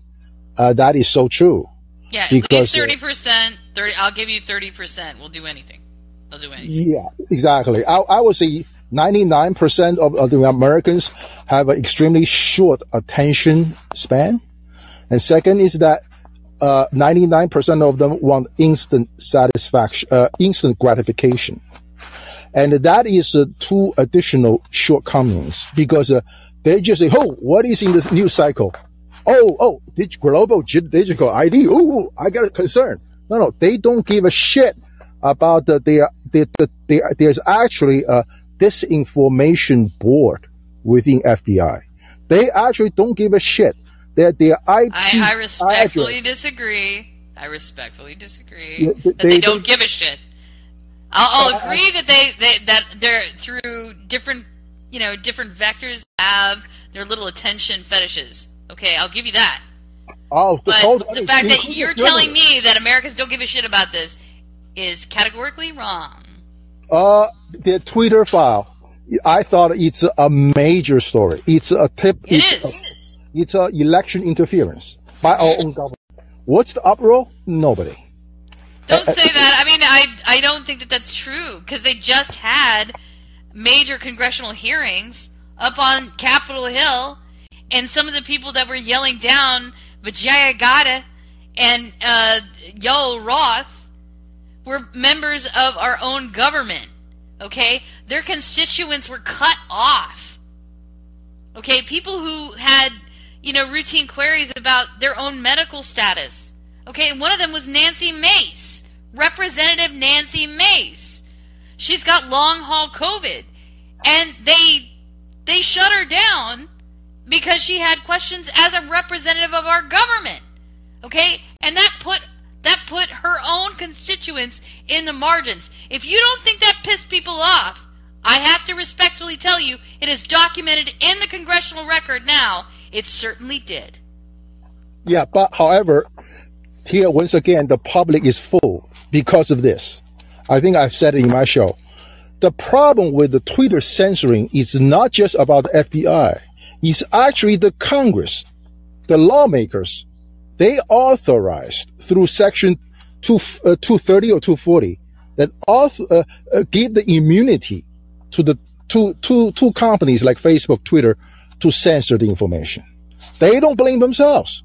That is so true. Yeah, because at least 30%. 30. I'll give you 30%. We'll do anything. They'll do anything. Yeah, exactly. I would say 99% of the Americans have an extremely short attention span. And second is that 99% of them want instant satisfaction, instant gratification. And that is two additional shortcomings, because they just say, oh, what is in this news cycle? Oh, global digital ID. Ooh, I got a concern. No, they don't give a shit about there's actually a disinformation board within FBI. They actually don't give a shit. Their IP I respectfully address. Disagree. I respectfully disagree. They don't give a shit. I'll agree that they're through different, different vectors have their little attention fetishes. Okay, I'll give you that. The fact that you're telling me that Americans don't give a shit about this is categorically wrong. The Twitter file, I thought it's a major story. It's a tip. It's a election interference by our own government. What's the uproar? Nobody. Don't say that. I mean, I don't think that that's true, because they just had major congressional hearings up on Capitol Hill. And some of the people that were yelling down Vijaya Gadda and Yoel Roth were members of our own government, okay? Their constituents were cut off, okay? People who had, routine queries about their own medical status, okay? And one of them was Nancy Mace, Representative Nancy Mace. She's got long-haul COVID, and they shut her down because she had questions as a representative of our government, okay? And that put her own constituents in the margins. If you don't think that pissed people off, I have to respectfully tell you, it is documented in the congressional record now. It certainly did. Yeah, but however, here, once again, the public is full because of this. I think I've said it in my show. The problem with the Twitter censoring is not just about the FBI. It's actually the Congress, the lawmakers. They authorized through Section 230 or 240 that give the immunity to the two companies like Facebook, Twitter, to censor the information. They don't blame themselves.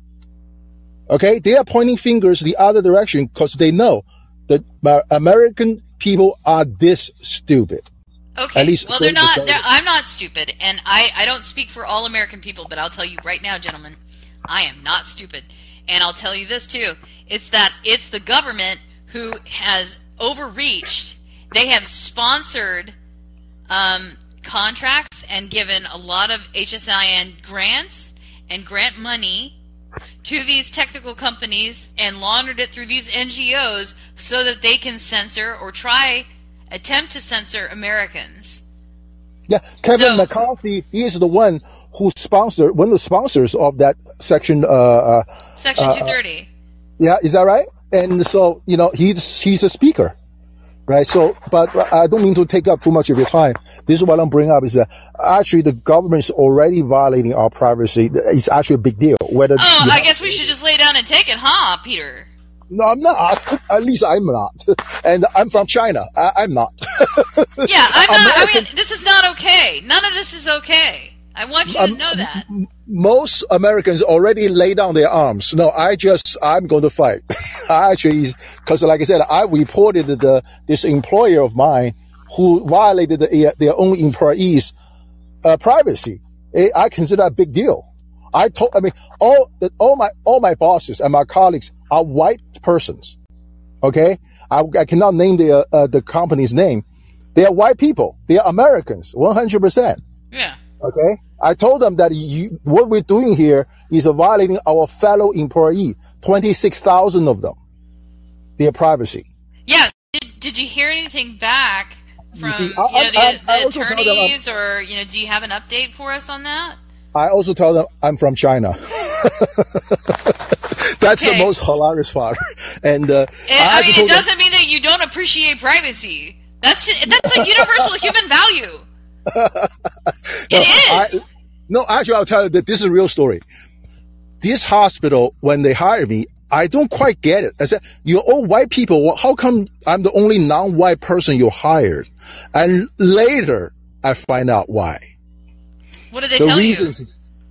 Okay, they are pointing fingers the other direction because they know that American people are this stupid. Okay, well, they're not. I'm not stupid, and I don't speak for all American people, but I'll tell you right now, gentlemen, I am not stupid. And I'll tell you this, too. It's that it's the government who has overreached. They have sponsored contracts and given a lot of HSIN grants and grant money to these technical companies and laundered it through these NGOs so that they can censor or attempt to censor Americans. Yeah, Kevin McCarthy is the one who sponsored, one of the sponsors of that section. Section 230. Yeah, is that right? And so, you know, he's a speaker, right? So, but I don't mean to take up too much of your time. This is what I'm bringing up is that actually the government's already violating our privacy. It's actually a big deal. Whether I guess we should just lay down and take it, huh, Peter? No, I'm not. At least I'm not. And I'm from China. I'm not. Yeah, I'm not. I mean, this is not okay. None of this is okay. I want you to know that. Most Americans already lay down their arms. No, I'm going to fight. I actually, because like I said, I reported this employer of mine who violated their own employees' privacy. I consider that a big deal. All my bosses and my colleagues are white persons. Okay. I cannot name the company's name. They are white people. They are Americans. 100%. Yeah. Okay. I told them that what we're doing here is violating our fellow employee, 26,000 of them, their privacy. Yeah. Did you hear anything back from the attorneys, or, you know, do you have an update for us on that? I also tell them I'm from China. That's okay. The most hilarious part. And it doesn't mean that you don't appreciate privacy. That's a universal human value. Actually, I'll tell you that this is a real story. This hospital, when they hired me, I don't quite get it. I said, you're all white people. Well, how come I'm the only non-white person you hired? And later, I find out why. What did they tell you?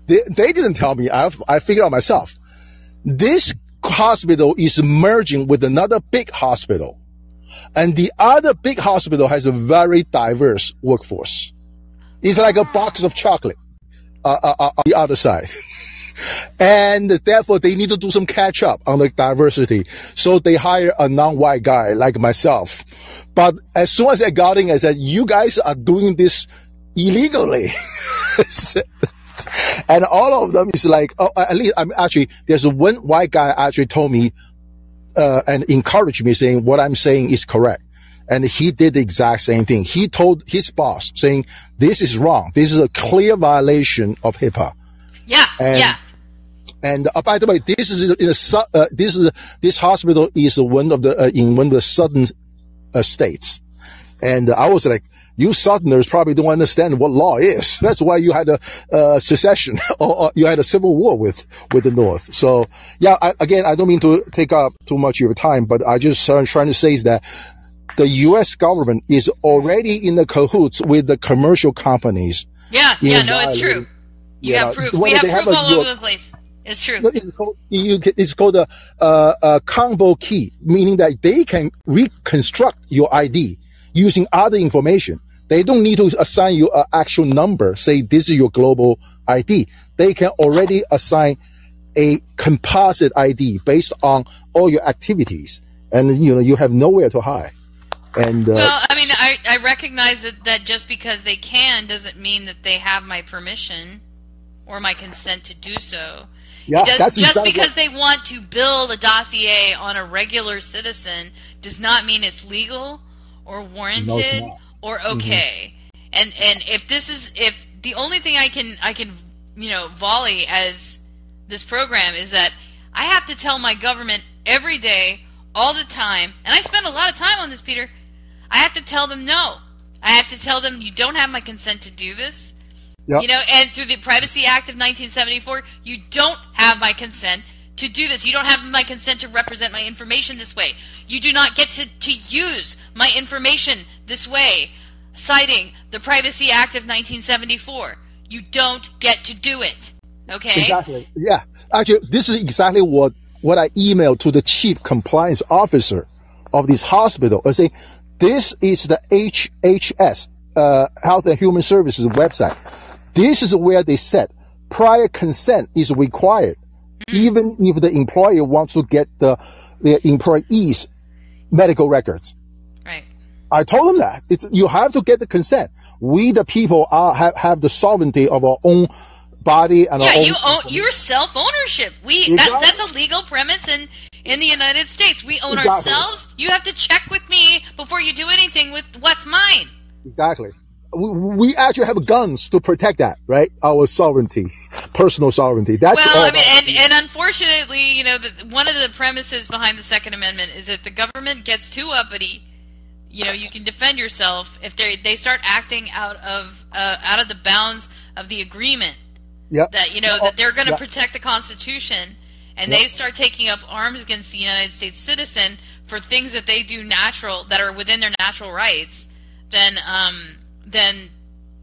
They didn't tell me. I figured out myself. This hospital is merging with another big hospital. And the other big hospital has a very diverse workforce. It's like a box of chocolate on the other side. And therefore, they need to do some catch up on the diversity. So they hire a non-white guy like myself. But as soon as I got in, I said, you guys are doing this illegally. And all of them is like, at least I'm actually, there's one white guy actually told me, and encouraged me, saying what I'm saying is correct. And he did the exact same thing. He told his boss, saying, this is wrong. This is a clear violation of HIPAA. Yeah. And by the way, this is in a, this hospital is one of the, in one of the southern states. And I was like, you Southerners probably don't understand what law is. That's why you had a secession, or you had a civil war with the North. So, yeah, I don't mean to take up too much of your time, but I just trying to say is that the U.S. government is already in the cahoots with the commercial companies. It's true. You have proof. We have proof all over the place. It's true. It's called a combo key, meaning that they can reconstruct your ID using other information. They don't need to assign you an actual number, say this is your global ID. They can already assign a composite ID based on all your activities. And, you know, you have nowhere to hide. And, well, I mean, I recognize that just because they can doesn't mean that they have my permission or my consent to do so. Yeah, because they want to build a dossier on a regular citizen does not mean it's legal or warranted. No, or okay. Mm-hmm. And if the only thing I can volley as this program is that I have to tell my government every day, all the time, and I spend a lot of time on this, Peter. I have to tell them no. I have to tell them you don't have my consent to do this. Yep. And through the Privacy Act of 1974, you don't have my consent to do this. You don't have my consent to represent my information this way. You do not get to use my information this way, citing the Privacy Act of 1974. You don't get to do it. Okay? Exactly. Yeah. Actually, this is exactly what I emailed to the chief compliance officer of this hospital. I say, this is the HHS, Health and Human Services website. This is where they said prior consent is required, even if the employer wants to get the employee's medical records. Right. I told them that you have to get the consent. We, the people, have the sovereignty of our own body and our own. Yeah, you're self-ownership. That's a legal premise in the United States. We own ourselves. You have to check with me before you do anything with what's mine. Exactly. we actually have guns to protect that, right? Our sovereignty, personal sovereignty. That's well, I mean, and unfortunately, you know, one of the premises behind the Second Amendment is if the government gets too uppity, you know, you can defend yourself. If they start acting out of the bounds of the agreement, yep. that you know that they're going to yep. protect the Constitution, and yep. they start taking up arms against the United States citizen for things that they do natural that are within their natural rights, then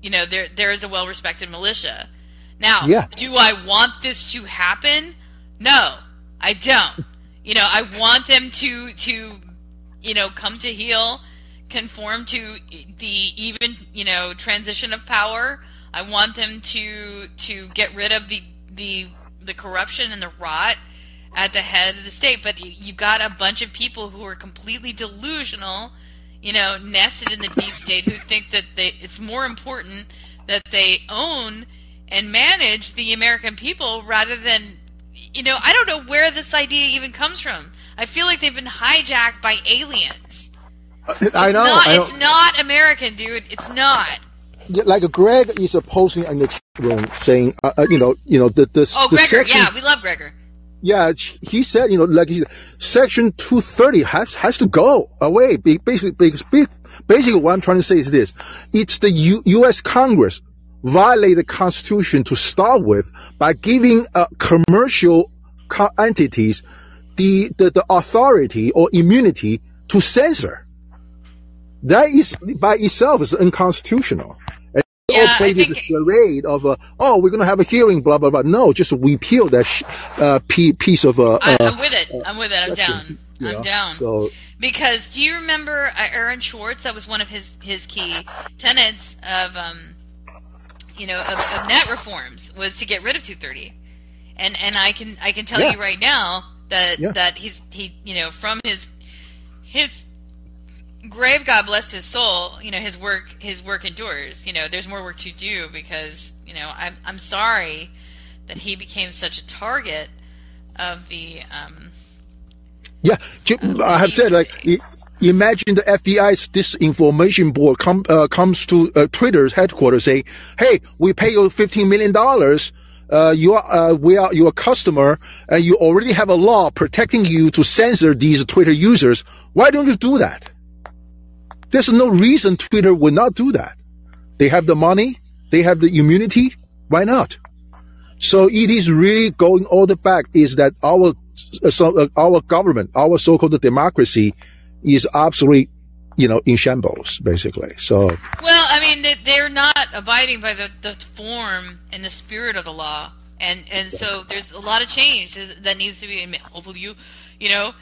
you know there is a well-respected militia. Now, yeah. do I want this to happen? No, I don't. You know, I want them to you know come to heel, conform to the even you know transition of power. I want them to get rid of the corruption and the rot at the head of the state. But you've got a bunch of people who are completely delusional, you know, nested in the deep state, who think that it's more important that they own and manage the American people rather than, you know, I don't know where this idea even comes from. I feel like they've been hijacked by aliens. I know. It's not American, dude. It's not. Like Greg is posting in the room saying, you know, the Oh, Gregor, section, yeah, we love Gregor. Yeah, he said, you know, like he said, Section 230 has to go away. Basically, what I'm trying to say is this: it's the U.S. Congress violated the Constitution to start with by giving commercial entities the authority or immunity to censor. That is by itself is unconstitutional. Yeah, I think charade of we're gonna have a hearing, blah blah blah. No, just repeal that piece of. I'm with it. I'm with it. I'm down. I'm down. So, because do you remember Aaron Swartz? That was one of his key tenets of of net reforms was to get rid of 230, and I can tell you right now that that he you know from his grave, God bless his soul, you know, his work endures. You know, there's more work to do because, you know, I'm sorry that he became such a target of the I have said, like, imagine the FBI's disinformation board comes to Twitter's headquarters saying, hey, we pay you $15 million. We are your customer, and you already have a law protecting you to censor these Twitter users. Why don't you do that? There's no reason Twitter would not do that. They have the money. They have the immunity. Why not? So it is really going all the back is that our government, our so-called democracy is absolutely, you know, in shambles, basically. So. Well, I mean, they're not abiding by the form and the spirit of the law. And so there's a lot of change that needs to be, hopefully you know,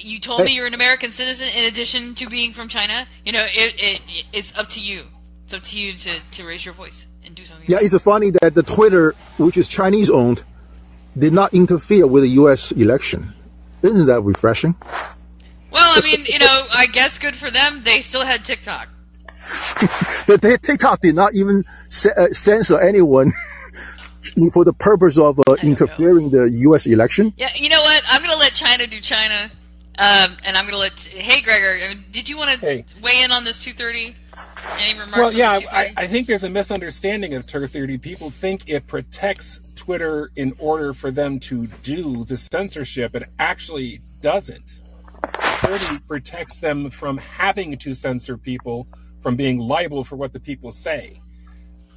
you told me you're an American citizen in addition to being from China. You know, it's up to you. It's up to you to raise your voice and do something. Yeah, it's funny that the Twitter, which is Chinese-owned, did not interfere with the U.S. election. Isn't that refreshing? Well, I mean, you know, I guess good for them. They still had TikTok. The TikTok did not even censor anyone for the purpose of interfering the U.S. election. Yeah, you know what? I'm going to let China do China. And I'm going to let... Hey, Gregor, did you want to weigh in on this 230? Any remarks on this 230? I think there's a misunderstanding of 230. People think it protects Twitter in order for them to do the censorship. It actually doesn't. 230 protects them from having to censor people, from being liable for what the people say.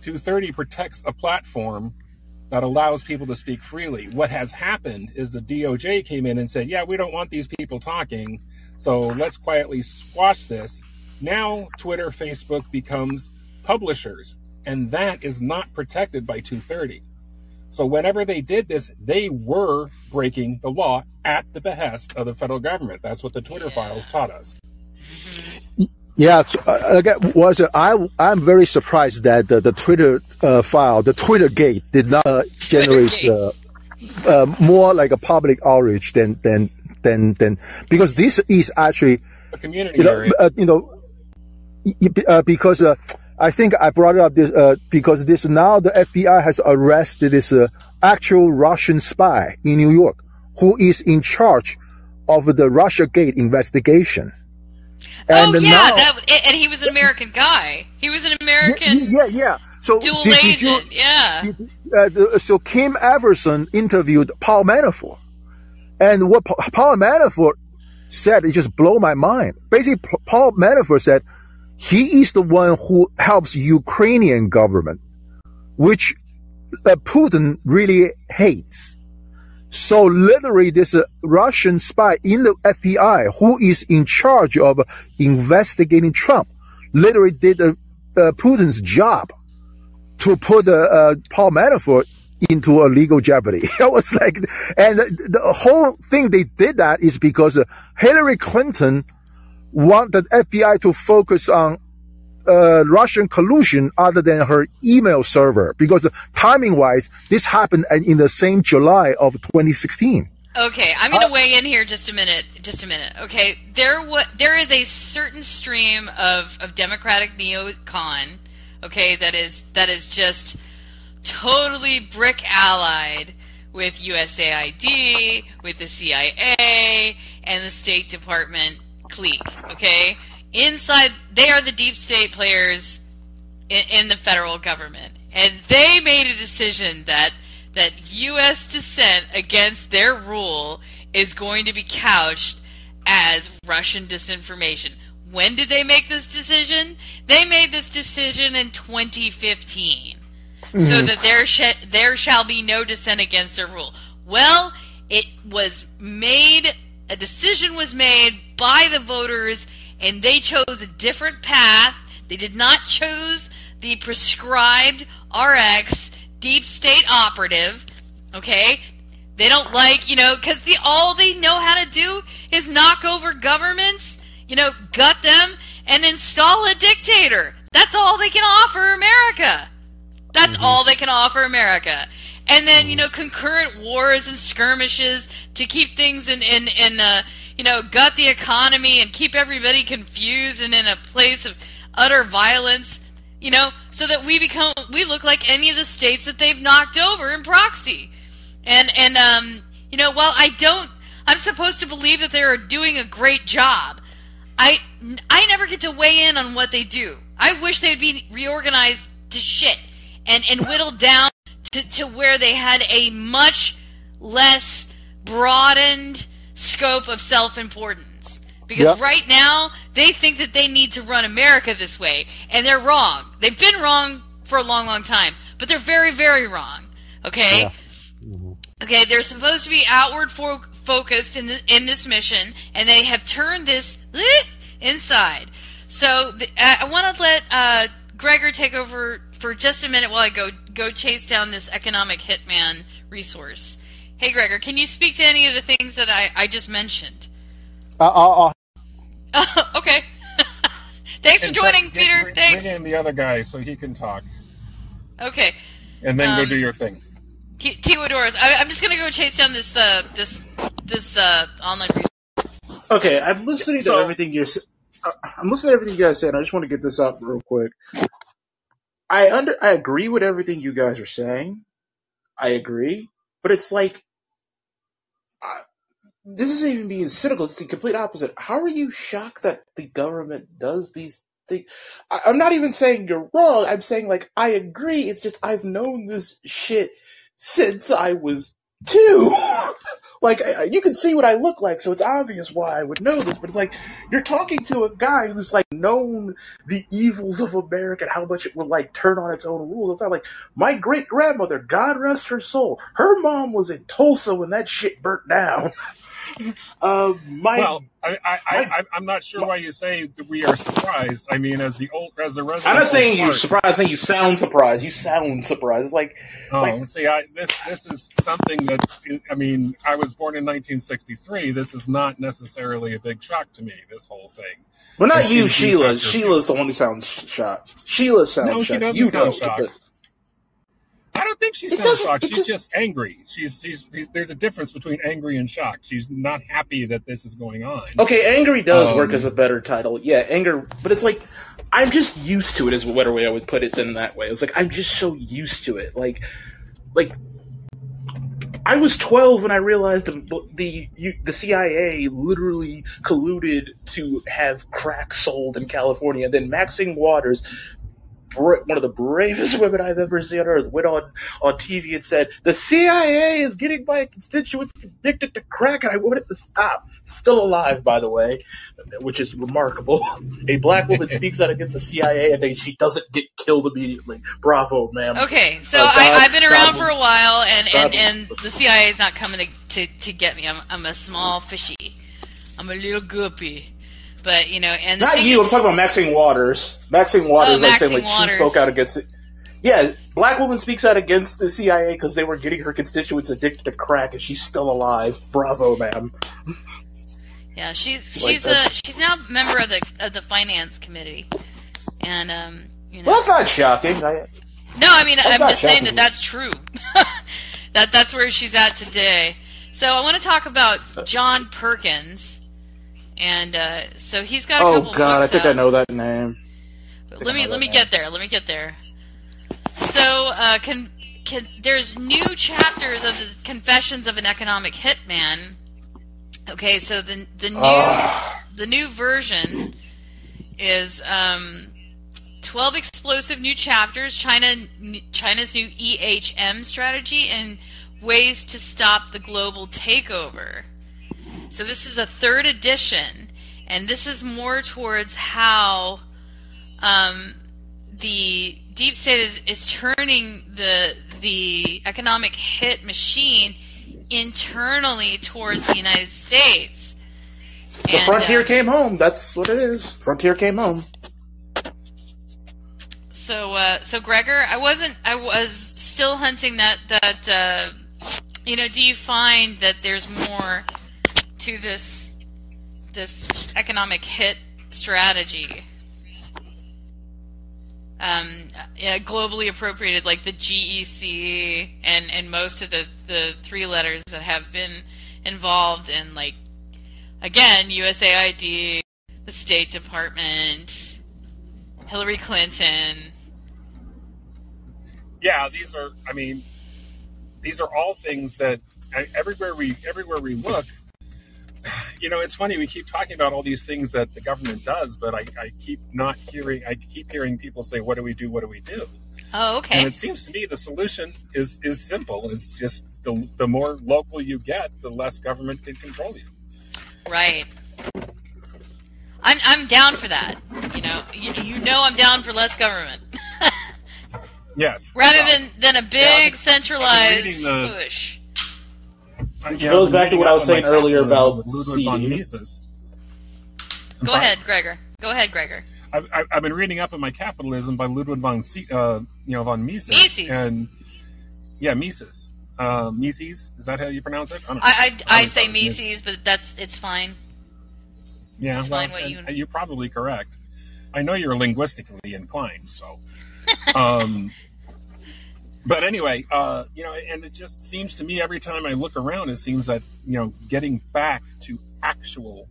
230 protects a platform that allows people to speak freely. What has happened is the DOJ came in and said, yeah, we don't want these people talking, so let's quietly squash this. Now Twitter, Facebook becomes publishers, and that is not protected by 230. So whenever they did this, they were breaking the law at the behest of the federal government. That's what the Twitter files taught us. Yeah, I'm very surprised that the Twitter file, the Twittergate, did not generate more like a public outrage than because this is actually a community area. Because I think I brought it up this because this now the FBI has arrested this actual Russian spy in New York who is in charge of the Russiagate investigation. And and he was an American guy. He was an American. Yeah. So dual agent. So Kim Everson interviewed Paul Manafort, and what Paul Manafort said, it just blew my mind. Basically, Paul Manafort said he is the one who helps Ukrainian government, which Putin really hates. So literally, this Russian spy in the FBI, who is in charge of investigating Trump, literally did Putin's job to put Paul Manafort into a legal jeopardy. I was like, and the whole thing they did that is because Hillary Clinton wanted FBI to focus on Russian collusion other than her email server, because timing-wise, this happened in the same July of 2016. Okay, I'm going to weigh in here just a minute. Okay, there is a certain stream of Democratic neocon, okay, that is just totally brick allied with USAID, with the CIA, and the State Department clique, okay? Inside, they are the deep state players in the federal government, and they made a decision that U.S. dissent against their rule is going to be couched as Russian disinformation. When did they make this decision? They made this decision in 2015, so that there shall be no dissent against their rule. Well, it was made. A decision was made by the voters. And they chose a different path. They did not choose the prescribed RX deep state operative. Okay? They don't like, because all they know how to do is knock over governments, gut them, and install a dictator. That's all they can offer America. That's all they can offer America. And then, concurrent wars and skirmishes to keep things in gut the economy and keep everybody confused and in a place of utter violence, so that we look like any of the states that they've knocked over in proxy. And while I'm supposed to believe that they are doing a great job, I never get to weigh in on what they do. I wish they'd be reorganized to shit and whittled down to where they had a much less broadened scope of self-importance, because right now they think that they need to run America this way, and they're wrong. They've been wrong for a long, long time, but they're very, very wrong. Okay, Okay, they're supposed to be outward focused in this mission, and they have turned this inside. So I want to let Gregor take over for just a minute while I go chase down this economic hitman resource. Hey, Gregor, can you speak to any of the things that I just mentioned? Okay. Thanks for joining, Peter. Thanks. Bring in the other guy so he can talk. Okay. And then go do your thing. Tewodros, I'm just going to go chase down this online resource. Okay, I'm listening to everything you guys said, and I just want to get this up real quick. I agree with everything you guys are saying. I agree. But it's like, this isn't even being cynical. It's the complete opposite. How are you shocked that the government does these things? I'm not even saying you're wrong. I'm saying, I agree. It's just I've known this shit since I was 2. You can see what I look like, so it's obvious why I would know this. But it's you're talking to a guy who's, known the evils of America and how much it would, turn on its own rules. It's not my great-grandmother, God rest her soul, her mom was in Tulsa when that shit burnt down. I'm not sure why you say that we are surprised. I mean, as the resident. I'm not saying you're surprised. I'm saying you sound surprised. You sound surprised. It's this is something that, I was born in 1963. This is not necessarily a big shock to me, this whole thing. Well, not you, Sheila. Sheila's the one who sounds shocked. Sheila sounds shocked. She doesn't sound shocked. I don't think she sounds shocked. She's just angry. There's a difference between angry and shocked. She's not happy that this is going on. Okay, angry does work as a better title. Yeah, anger. But it's I'm just used to it is a better way I would put it than that way. It's I'm just so used to it. I was 12 when I realized the CIA literally colluded to have crack sold in California. And then Maxine Waters, one of the bravest women I've ever seen on earth, went on TV and said, the CIA is getting my constituents addicted to crack, and I want it to stop. Still alive, by the way, which is remarkable. A black woman speaks out against the CIA, and she doesn't get killed immediately. Bravo, ma'am. Okay, so I've been around for a while, and the CIA is not coming to get me. I'm a small fishy. I'm a little guppy. But, you know, and not you. I'm talking about Maxine Waters. Maxine Waters, she spoke out against it. Yeah, black woman speaks out against the CIA because they were getting her constituents addicted to crack, and she's still alive. Bravo, ma'am. Yeah, she's now a member of the finance committee, and you know. Well, that's not shocking. I'm just saying that's true. that's where she's at today. So I want to talk about John Perkins. And so he's got a couple. Oh God, I think I know that name. Let me get there. So there's new chapters of the Confessions of an Economic Hitman. Okay, so the new version is 12 explosive new chapters: China's new EHM strategy and ways to stop the global takeover. So this is a third edition, and this is more towards how the deep state is turning the economic hit machine internally towards the United States. The frontier came home. That's what it is. Frontier came home. So, Gregor, I was still hunting that. Do you find that there's more to this economic hit strategy, globally appropriated, like the GEC and most of the three letters that have been involved in, like, again, USAID, the State Department, Hillary Clinton. Yeah, these are all things that everywhere we look. You know, it's funny, we keep talking about all these things that the government does, but I keep hearing people say, what do we do? Oh, okay. And it seems to me the solution is simple. It's just the more local you get, the less government can control you. Right. I'm down for that. You know I'm down for less government. Yes. Rather than a big centralized push. Which goes back to what I was saying earlier about Ludwig von Mises. Go ahead, Gregor. I've been reading up on my capitalism by Ludwig von Mises. Mises. Mises, is that how you pronounce it? I say Mises, but it's fine. Yeah, it's fine. You're probably correct. I know you're linguistically inclined, so. But anyway, and it just seems to me every time I look around, it seems that, getting back to actual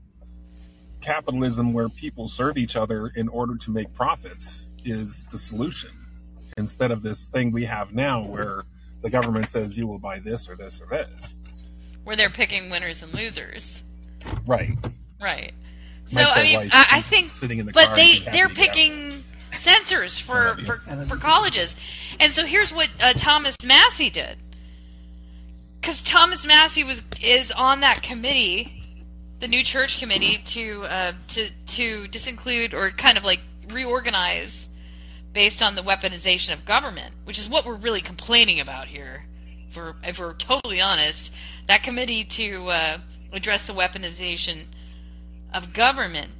capitalism where people serve each other in order to make profits is the solution, instead of this thing we have now where the government says you will buy this or this or this. Where they're picking winners and losers. Right. So, I think, but they're picking censors for colleges. And so here's what Thomas Massey did, because Thomas Massey is on that committee, the new church committee, to disinclude or kind of like reorganize based on the weaponization of government, which is what we're really complaining about here. If we're totally honest, that committee to address the weaponization of government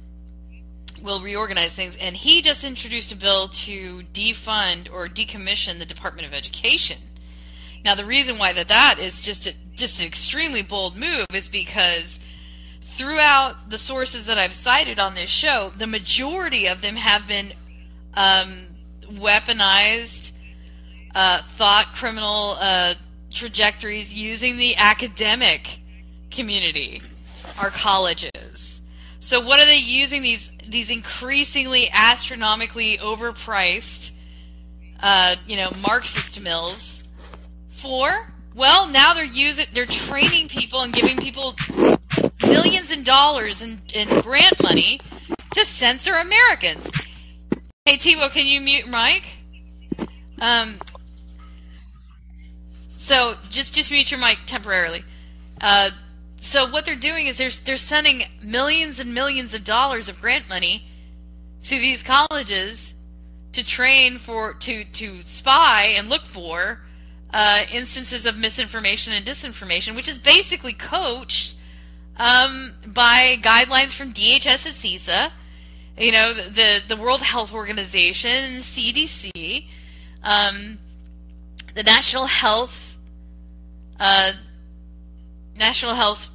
will reorganize things, and he just introduced a bill to defund or decommission the Department of Education. Now, the reason why that is just an extremely bold move is because throughout the sources that I've cited on this show, the majority of them have been weaponized, thought criminal trajectories using the academic community, our colleges. So what are they using these increasingly astronomically overpriced Marxist mills for? Well, now they're using, they're training people and giving people millions in dollars in grant money to censor Americans. Hey, Tebow, can you mute Mike? So just mute your mic temporarily. So what they're doing is they're sending millions and millions of dollars of grant money to these colleges to train for to spy and look for instances of misinformation and disinformation, which is basically coached by guidelines from DHS and CISA, you know, the World Health Organization, CDC, the National Health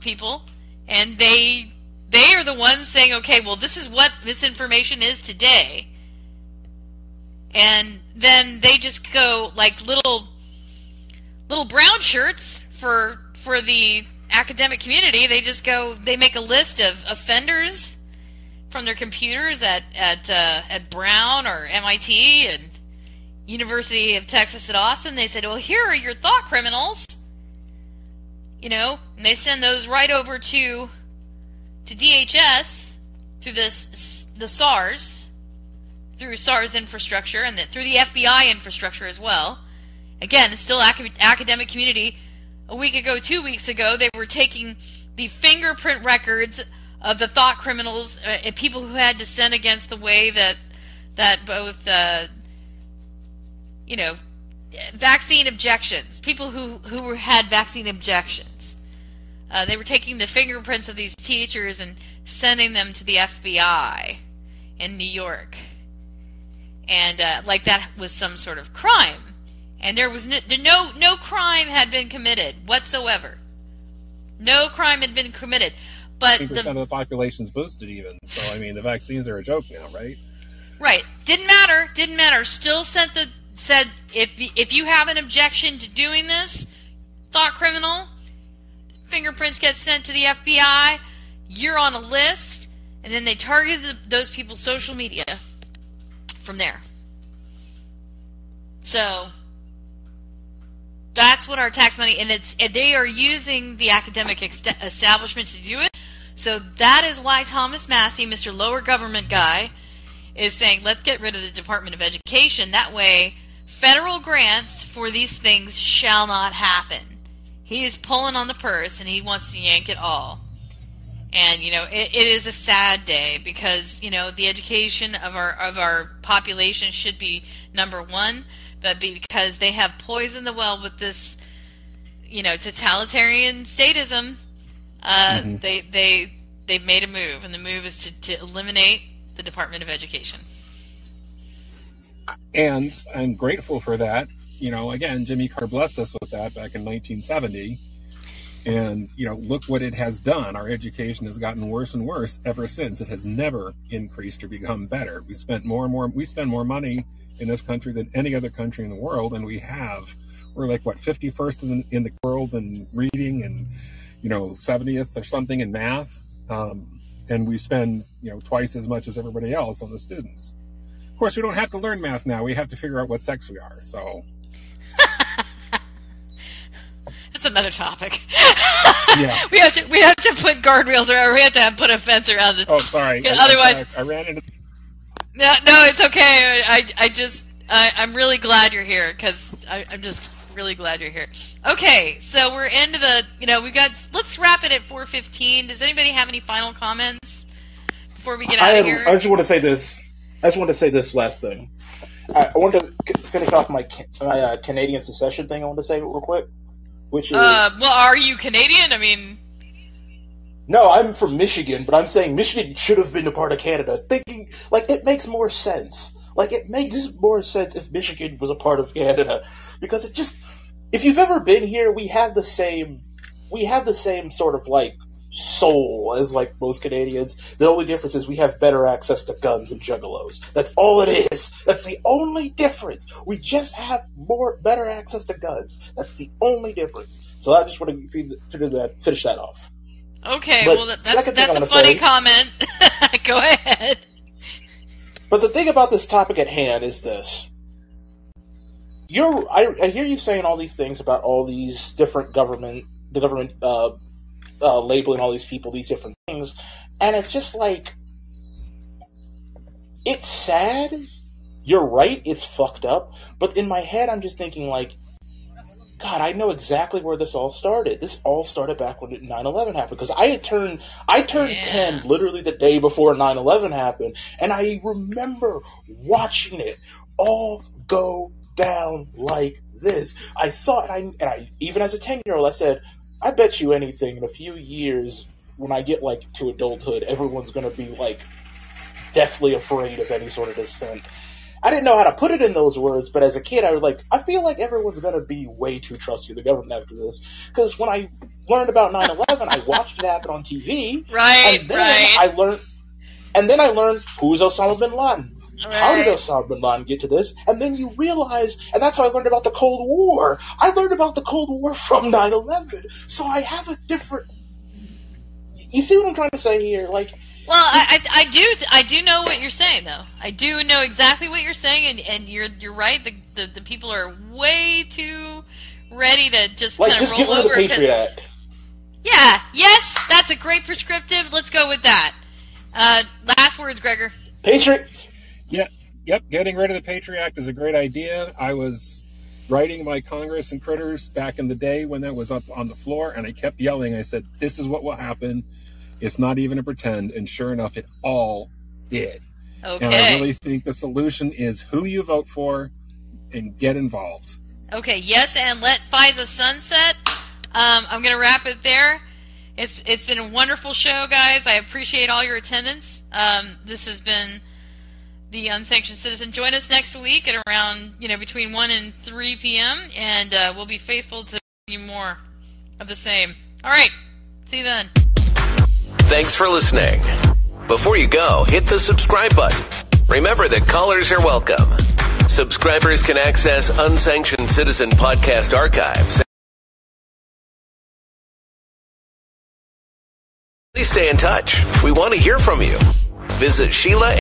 people, and they are the ones saying, okay, well, this is what misinformation is today. And then they just go like little brown shirts for the academic community. They just go, they make a list of offenders from their computers at Brown or MIT and University of Texas at Austin. They said, well, here are your thought criminals, you know, and they send those right over to DHS through the SARS, through SARS infrastructure, and through the FBI infrastructure as well. Again, it's still academic community. A week ago, 2 weeks ago, they were taking the fingerprint records of the thought criminals, people who had dissent against the way that both, you know, vaccine objections, people who had vaccine objections. They were taking the fingerprints of these teachers and sending them to the FBI in New York. And like that was some sort of crime. And there was no crime had been committed whatsoever. No crime had been committed. But 10% of the population's boosted even. So, I mean, the vaccines are a joke now, right? Right. Didn't matter. Still said if you have an objection to doing this, thought criminal, fingerprints get sent to the FBI, you're on a list, and then they target those people's social media from there. So that's what our tax money, and they are using the academic establishment to do it. So that is why Thomas Massey, Mr. Lower Government guy, is saying, let's get rid of the Department of Education. That way, federal grants for these things shall not happen. He is pulling on the purse, and he wants to yank it all. And, you know, it is a sad day because, you know, the education of our population should be number one. But because they have poisoned the well with this, you know, totalitarian statism, they've made a move, and the move is to eliminate the Department of Education. And I'm grateful for that. You know, again, Jimmy Carr blessed us with that back in 1970, and you know, look what it has done. Our education has gotten worse and worse ever since. It has never increased or become better. We spent more and more. We spend more money in this country than any other country in the world, and we're like, what, 51st in the world in reading, and you know, 70th or something in math, and we spend, you know, twice as much as everybody else on the students. Of course, we don't have to learn math now, we have to figure out what sex we are, so that's another topic. Yeah. we have to put guardrails, or we have to put a fence around it. Oh, sorry. Otherwise I ran into No, it's okay. I'm really glad you're here, because I'm just really glad you're here. Okay, so we're into the, you know, let's wrap it at 4:15. Does anybody have any final comments before we get out of here? I just want to say this last thing. I want to finish off my Canadian secession thing I want to say real quick, which is... well, are you Canadian? I mean... No, I'm from Michigan, but I'm saying Michigan should have been a part of Canada. Thinking, like, it makes more sense. Like, it makes more sense if Michigan was a part of Canada. Because it just, if you've ever been here, we have the same sort of, like, soul as, like, most Canadians. The only difference is we have better access to guns and juggalos. That's all it is. That's the only difference. We just have better access to guns. That's the only difference. So I just want to finish that off. Okay, but well, that's a funny comment. Go ahead. But the thing about this topic at hand is this. I hear you saying all these things about all these different government labeling all these people these different things, and it's just like, it's sad. You're right. It's fucked up. But in my head, I'm just thinking like, God, I know exactly where this all started. This all started back when 9/11 happened, because I had turned 10 literally the day before 9/11 happened, and I remember watching it all go down like this. I saw it, and I even as a 10-year-old, I said, I bet you anything, in a few years, when I get like to adulthood, everyone's going to be like deathly afraid of any sort of dissent. I didn't know how to put it in those words, but as a kid, I was like, I feel like everyone's going to be way too trusting of the government after this. Because when I learned about 9/11, I watched it happen on TV. Right, and then right. I learned who's Osama bin Laden. Right. How did Osama bin Laden get to this? And then you realize, and that's how I learned about the Cold War. I learned about the Cold War from 9/11. So I have a different... You see what I'm trying to say here? Like... Well, I do know what you're saying, though. I do know exactly what you're saying, and you're right. The people are way too ready to just like, kind of roll over. Like, just get rid of the Patriot Act. Yeah. Yes, that's a great prescriptive. Let's go with that. Last words, Gregor. Patriot. Yeah. Yep. Getting rid of the Patriot Act is a great idea. I was writing my Congress and Critters back in the day when that was up on the floor, and I kept yelling. I said, "This is what will happen. It's not even a pretend," and sure enough, it all did. Okay. And I really think the solution is who you vote for and get involved. Okay, yes, and let FISA sunset. I'm going to wrap it there. It's been a wonderful show, guys. I appreciate all your attendance. This has been the Unsanctioned Citizen. Join us next week at around, between 1 and 3 p.m., and we'll be faithful to you more of the same. All right, see you then. Thanks for listening. Before you go, hit the subscribe button. Remember that callers are welcome. Subscribers can access Unsanctioned Citizen podcast archives. Please stay in touch. We want to hear from you. Visit Sheila.